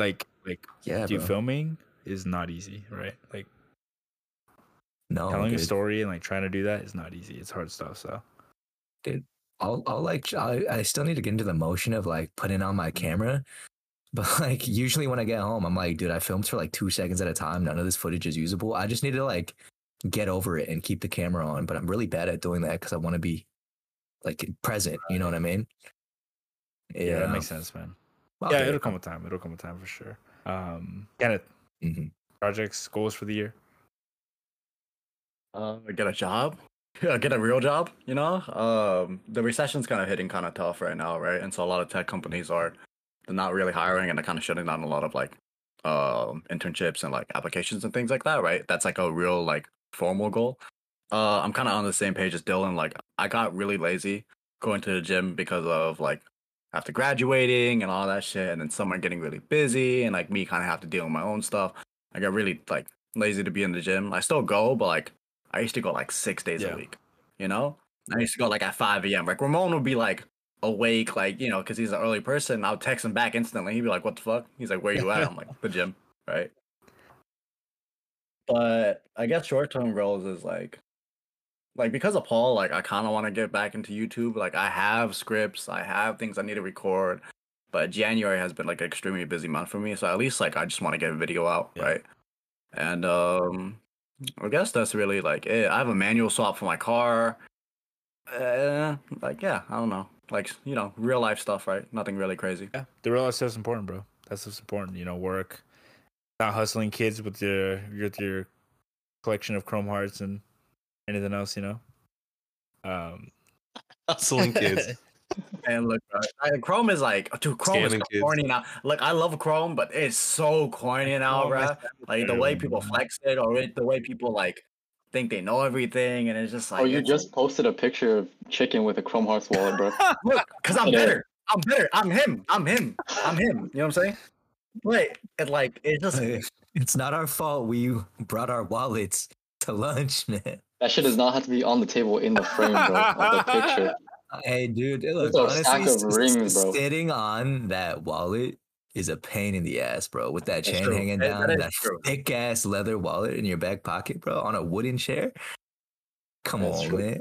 filming is not easy, right? Like, no, telling a story and like trying to do that is not easy. It's hard stuff. So, dude, I still need to get into the motion of like putting on my camera. But like usually when I get home, I'm like, dude, I filmed for like 2 seconds at a time. None of this footage is usable. I just need to like get over it and keep the camera on. But I'm really bad at doing that because I want to be like present. You know what I mean? Yeah, that makes sense, man. Well, yeah, it'll come with time. It'll come with time for sure. Kenneth, projects, goals for the year. Get a job. Get a real job. You know, the recession's kind of hitting kind of tough right now, right? And so a lot of tech companies are. They're not really hiring, and they're kind of shutting down a lot of like internships and like applications and things like that, right? That's like a real like formal goal. I'm kind of on the same page as Dylan. Like I got really lazy going to the gym because of like after graduating and all that shit, and then summer getting really busy, and like me kind of have to deal with my own stuff. I got really like lazy to be in the gym. I still go, but like I used to go like 6 days a week, you know? I used to go like at 5 a.m. Like Ramon would be like awake, like, you know, because he's an early person. I'll text him back instantly. He'd be like, what the fuck? He's like, where you at? I'm like, the gym, right? But I guess short-term goals is like because of Paul, like I kind of want to get back into YouTube. Like I have scripts, I have things I need to record, but January has been like an extremely busy month for me, so at least like I just want to get a video out, right? And I guess that's really like it. I have a manual swap for my car. I don't know. Like, you know, real life stuff, right? Nothing really crazy. Yeah, the real life stuff's important, bro. That's what's important. You know, work, not hustling kids with your collection of Chrome Hearts and anything else, you know. Hustling kids. And look, Chrome is like, dude, Chrome is corny now. Look, I love Chrome, but it's so corny now, bro. Like the way people flex it, or the way people like think they know everything, and it's just like, oh, you just posted a picture of chicken with a Chrome Hearts wallet, bro. Look, because I'm better. I'm him. You know what I'm saying? But it like it just it's not our fault we brought our wallets to lunch, man. That shit does not have to be on the table in the frame, bro. Of the picture. Hey, dude, it looks honestly, stack of rings, bro. Sitting on that wallet is a pain in the ass, bro. With that chain hanging down, that thick ass leather wallet in your back pocket, bro, on a wooden chair. Come on, man.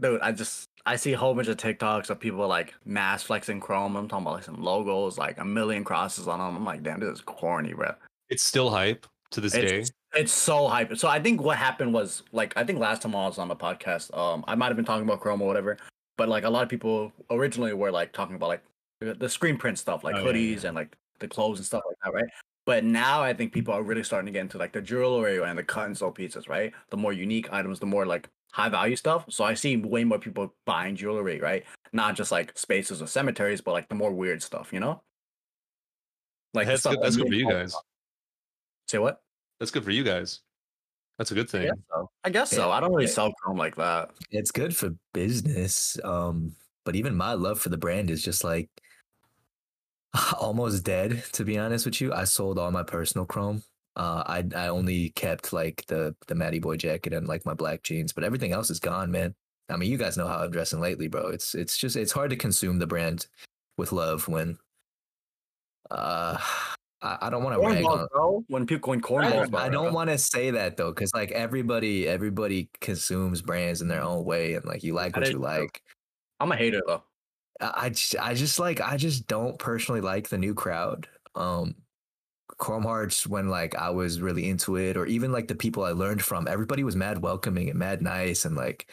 Dude, I see a whole bunch of TikToks of people like mass flexing Chrome. I'm talking about like some logos, like a million crosses on them. I'm like, damn, this is corny, bro. It's still hype to this day. It's so hype. So I think what happened was, like, I think last time I was on the podcast, I might have been talking about Chrome or whatever, but like a lot of people originally were like talking about like the screen print stuff, like hoodies and like the clothes and stuff like that, right? But now I think people are really starting to get into like the jewelry and the cut and sew pieces, right? The more unique items, the more like high value stuff. So I see way more people buying jewelry, right? Not just like spaces or cemeteries, but like the more weird stuff, you know? Like that's good. That's good for you guys. Say what? That's good for you guys. That's a good thing. I guess so. I don't really sell Chrome like that. It's good for business. But even my love for the brand is just like almost dead, to be honest with you. I sold all my personal Chrome. I only kept like the Matty Boy jacket and like my black jeans, but everything else is gone, man. I mean, you guys know how I'm dressing lately, bro. It's just, it's hard to consume the brand with love when I don't want to rag on bro. When people going cornballs. I don't want to say that though, because like everybody consumes brands in their own way, and like you like what you like. I'm a hater though. I just don't personally like the new crowd. Chrome Hearts, when like I was really into it, or even like the people I learned from, everybody was mad welcoming and mad nice, and like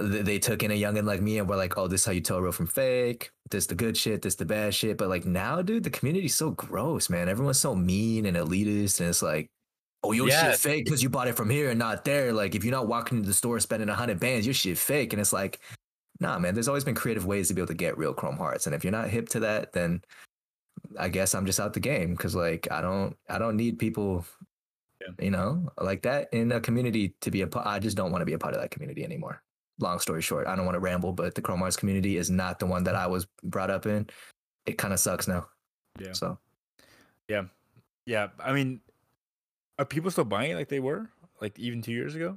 they took in a youngin like me and were like, oh, this is how you tell real from fake, this the good shit, this the bad shit. But like now, dude, the community's so gross, man. Everyone's so mean and elitist, and it's like, oh, your shit fake because you bought it from here and not there. Like if you're not walking into the store spending 100 bands, your shit fake. And it's like, nah, man, there's always been creative ways to be able to get real Chrome Hearts, and if you're not hip to that, then I guess I'm just out the game, because like I don't need people, you know, like that in a community to be I just don't want to be a part of that community anymore. Long story short, I don't want to ramble, but the Chrome Hearts community is not the one that I was brought up in. It kind of sucks now. Yeah. So. Yeah. Yeah. I mean, are people still buying it like they were, like even 2 years ago?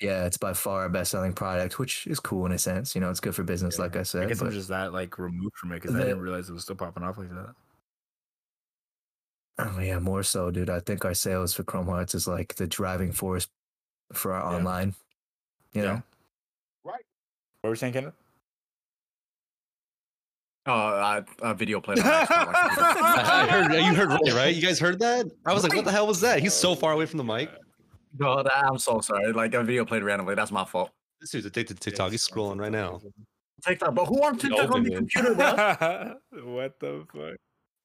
Yeah, it's by far our best-selling product, which is cool in a sense. You know, it's good for business, like I said. I guess I'm just that like removed from it because I didn't realize it was still popping off like that. Oh yeah, more so, dude. I think our sales for Chrome Hearts is like the driving force for our online. You know? Right. What were you saying, Kenneth? Oh, a video played. You heard Ray, right? You guys heard that? I was like, what the hell was that? He's so far away from the mic. No, I'm so sorry. Like a video played randomly. That's my fault. This dude's addicted to TikTok. He's scrolling right now. TikTok, but who on TikTok on the computer? What the fuck?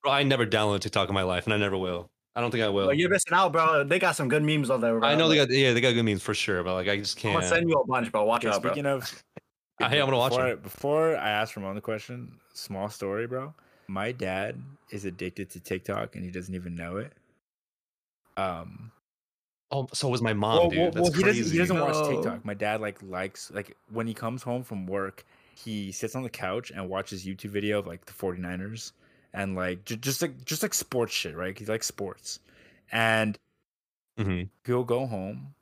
Bro, I never downloaded TikTok in my life, and I never will. I don't think I will. Well, you're missing out, bro. They got some good memes on there, bro. I know they got good memes for sure, but like I just can't. I'm gonna send you a bunch, bro. Watch out, bro. Speaking of, hey, I'm gonna watch it. Before I ask Ramon the question, small story, bro. My dad is addicted to TikTok, and he doesn't even know it. Oh, so was my mom, dude. That's crazy. He doesn't watch TikTok. My dad likes when he comes home from work, he sits on the couch and watches YouTube video of like the 49ers. And like just like sports shit, right? He likes sports, and he'll go home,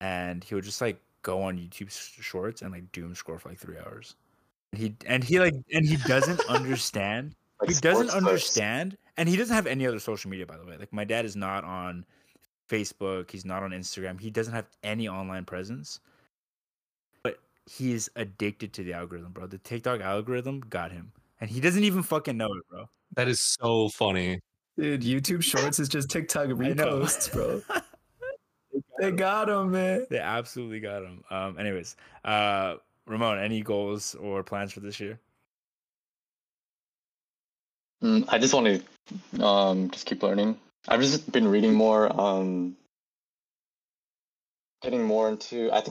and he'll just like go on YouTube Shorts and like doom scroll for like 3 hours. He doesn't understand. Like he doesn't understand, and he doesn't have any other social media, by the way. Like my dad is not on Facebook. He's not on Instagram. He doesn't have any online presence, but he is addicted to the algorithm, bro. The TikTok algorithm got him, and he doesn't even fucking know it, bro. That is so funny. Dude, YouTube Shorts is just TikTok reposts, bro. They got him, man. They absolutely got him. Anyways, Ramon, any goals or plans for this year? I just want to just keep learning. I've just been reading more, getting more into... I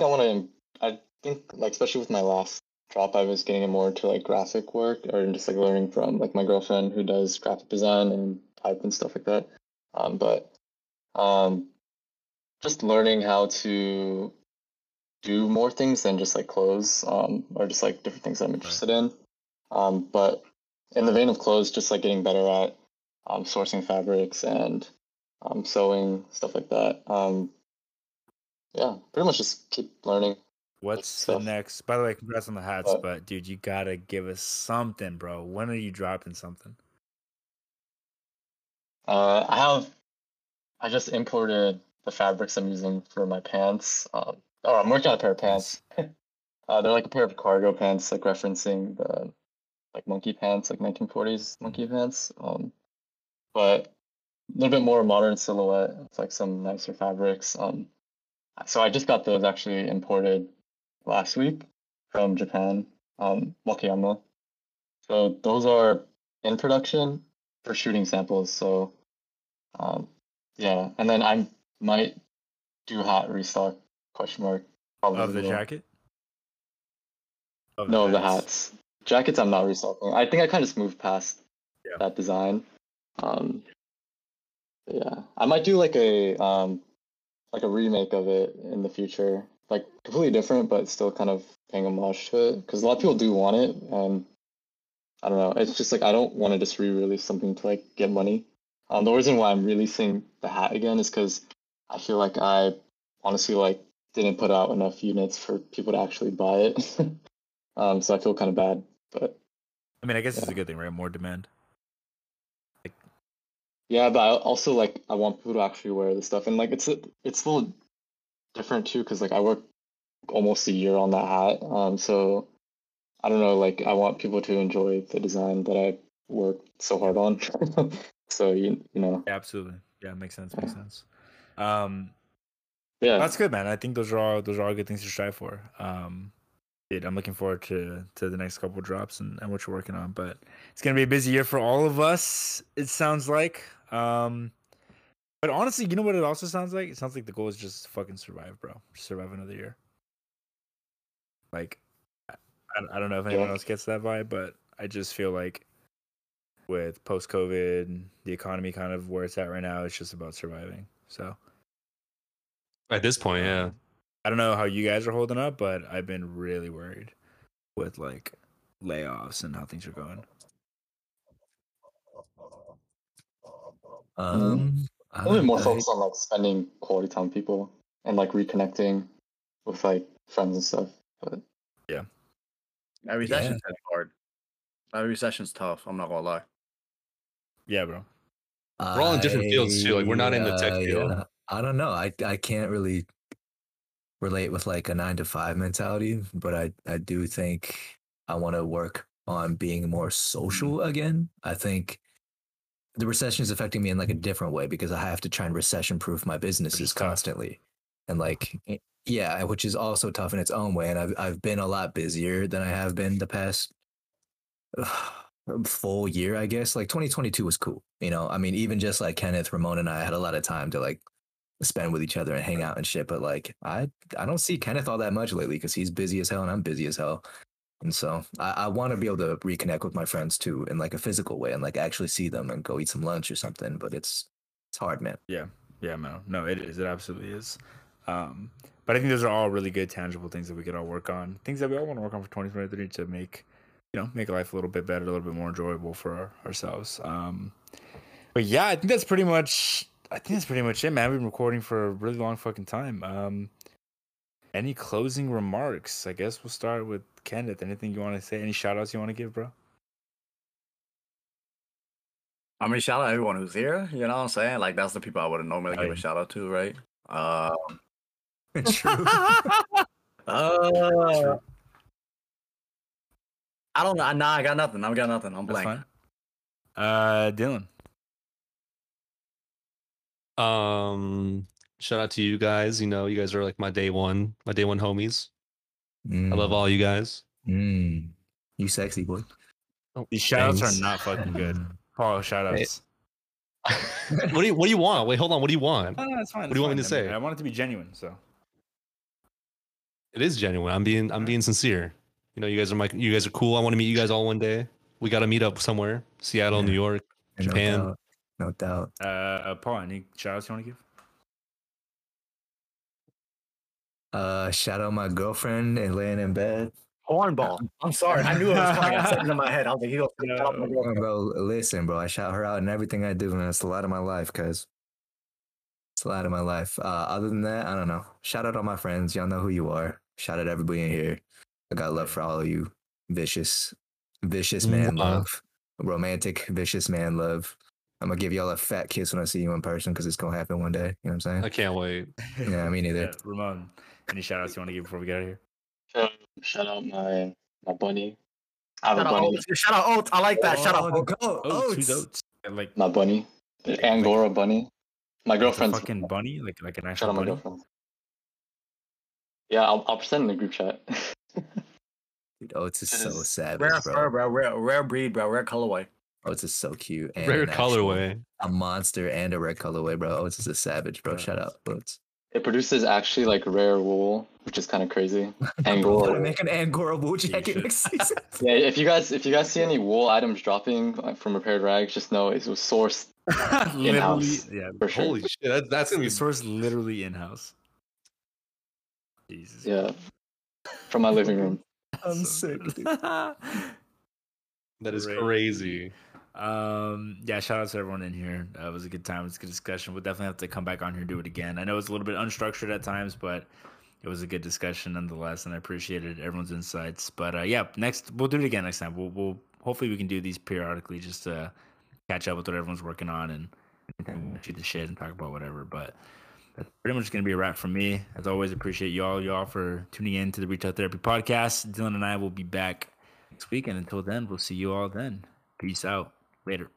think, especially with my last drop, I was getting more into like graphic work, or just like learning from like my girlfriend who does graphic design and type and stuff like that. But just learning how to do more things than just like clothes, or just like different things that I'm interested in. But in the vein of clothes, just like getting better at sourcing fabrics and sewing, stuff like that. Yeah, pretty much just keep learning. What's the next? By the way, congrats on the hats, but dude, you gotta give us something, bro. When are you dropping something? I just imported the fabrics I'm using for my pants. I'm working on a pair of pants. They're like a pair of cargo pants, like referencing the like monkey pants, like 1940s monkey pants. But a little bit more modern silhouette. It's like some nicer fabrics. So I just got those actually imported last week from Japan, Wakayama. So those are in production for shooting samples. So yeah, and then I might do hat restock ? Of the jacket? No, the hats. Jackets I'm not restocking. I think I kind of just moved past that design. Yeah, I might do like a remake of it in the future, like completely different, but still kind of paying homage to it, because a lot of people do want it, and I don't know. It's just like I don't want to just re-release something to like get money. The reason why I'm releasing the hat again is because I feel like I honestly like didn't put out enough units for people to actually buy it. So I feel kind of bad, but I mean, I guess it's a good thing, right? More demand. Yeah, but I also like I want people to actually wear this stuff, and like it's a little different too, because like I worked almost a year on that hat, so I don't know, like I want people to enjoy the design that I worked so hard on. So you know, yeah, absolutely, yeah, makes sense. Yeah, that's good, man. I think those are all good things to strive for. Dude, I'm looking forward to the next couple drops and what you're working on, but it's gonna be a busy year for all of us, it sounds like. But honestly, you know what it also sounds like? It sounds like the goal is just to fucking survive, bro. Just survive another year. Like, I don't know if anyone else gets that vibe, but I just feel like with post-COVID, the economy kind of where it's at right now, it's just about surviving. So at this point, yeah. I don't know how you guys are holding up, but I've been really worried with like layoffs and how things are going. A little bit more focused on like spending quality time with people and like reconnecting with like friends and stuff. But yeah, that recession's hard. That recession's tough. I'm not gonna lie. Yeah, bro. We're all in different fields too. Like we're not in the tech field. Yeah. I don't know. I can't really relate with like a 9-to-5 mentality, but I do think I want to work on being more social again. I think the recession is affecting me in like a different way because I have to try and recession-proof my businesses constantly. And like, yeah, which is also tough in its own way. And I've been a lot busier than I have been the past full year, I guess. Like 2022 was cool. You know, I mean, even just like Kenneth, Ramon, and I had a lot of time to like spend with each other and hang out and shit, but like I don't see Kenneth all that much lately because he's busy as hell and I'm busy as hell, and so I want to be able to reconnect with my friends too in like a physical way and like actually see them and go eat some lunch or something, but it's hard, man. Yeah man, no, it absolutely is. But I think those are all really good tangible things that we could all work on, things that we all want to work on for 2023 to make life a little bit better, a little bit more enjoyable for ourselves. But yeah, I think that's pretty much it, man. We've been recording for a really long fucking time. Any closing remarks? I guess we'll start with Kenneth. Anything you want to say? Any shout-outs you want to give, bro? I mean, shout-out to everyone who's here. You know what I'm saying? Like, that's the people I would have normally give a shout-out to, right? True. True. I don't know. Nah, I got nothing. I'm blank. That's fine. Dylan. Shout out to you guys. You know, you guys are like my day one homies. I love all you guys. You sexy boy. These shoutouts are not fucking good. Paul, shoutouts. What do you want? Wait, hold on. What do you want? No, that's fine. What do you want me to say? I want it to be genuine. So it is genuine. I'm being sincere. You know, you guys are cool. I want to meet you guys all one day. We got to meet up somewhere. Seattle, New York, Japan. No doubt. Paul, any shout-outs you want to give? Shout out my girlfriend and laying in bed. Hornball. I'm sorry. I knew it was coming. I said it in my head. I was like, listen, bro. I shout her out in everything I do, and that's a lot of my life, cuz. It's a lot of my life. Other than that, I don't know. Shout out all my friends. Y'all know who you are. Shout out to everybody in here. I got love for all of you. Vicious man love. Romantic, vicious man love. I'm going to give y'all a fat kiss when I see you in person because it's going to happen one day. You know what I'm saying? I can't wait. Yeah, me neither. Yeah, Ramon, any shout outs you want to give before we get out of here? Shout out my bunny. Shout out Oates. I like that. Shout out Oates. Like my bunny. The Angora bunny. My girlfriend's fucking bunny? Like an actual bunny? Yeah, I'll send in the group chat. Dude, Oates is so savage, bro. Rare breed, bro. Rare colorway. Oates is so cute. And rare colorway. A monster and a rare colorway, bro. Oates is a savage, bro. Yeah. Shout out Oates. It produces actually like rare wool, which is kind of crazy. Angora. Make an Angora wool jacket next season. Yeah, if you guys see any wool items dropping from Repaired Rags, just know it was sourced in-house. Yeah, for sure. Holy shit, that's gonna be sourced literally in-house. Jesus. Yeah, from my living room. I'm sick. Dude. That is crazy. Yeah, shout out to everyone in here. It was a good time. It was a good discussion. We'll definitely have to come back on here and do it again. I know it's a little bit unstructured at times, but it was a good discussion nonetheless, and I appreciated everyone's insights. But yeah, next we'll do it again next time. We'll hopefully we can do these periodically just to catch up with what everyone's working on and shoot the shit and talk about whatever. But that's pretty much going to be a wrap from me. As always, appreciate y'all for tuning in to the Retail Therapy Podcast. Dylan and I will be back next week, and until then, we'll see you all then. Peace out. Later.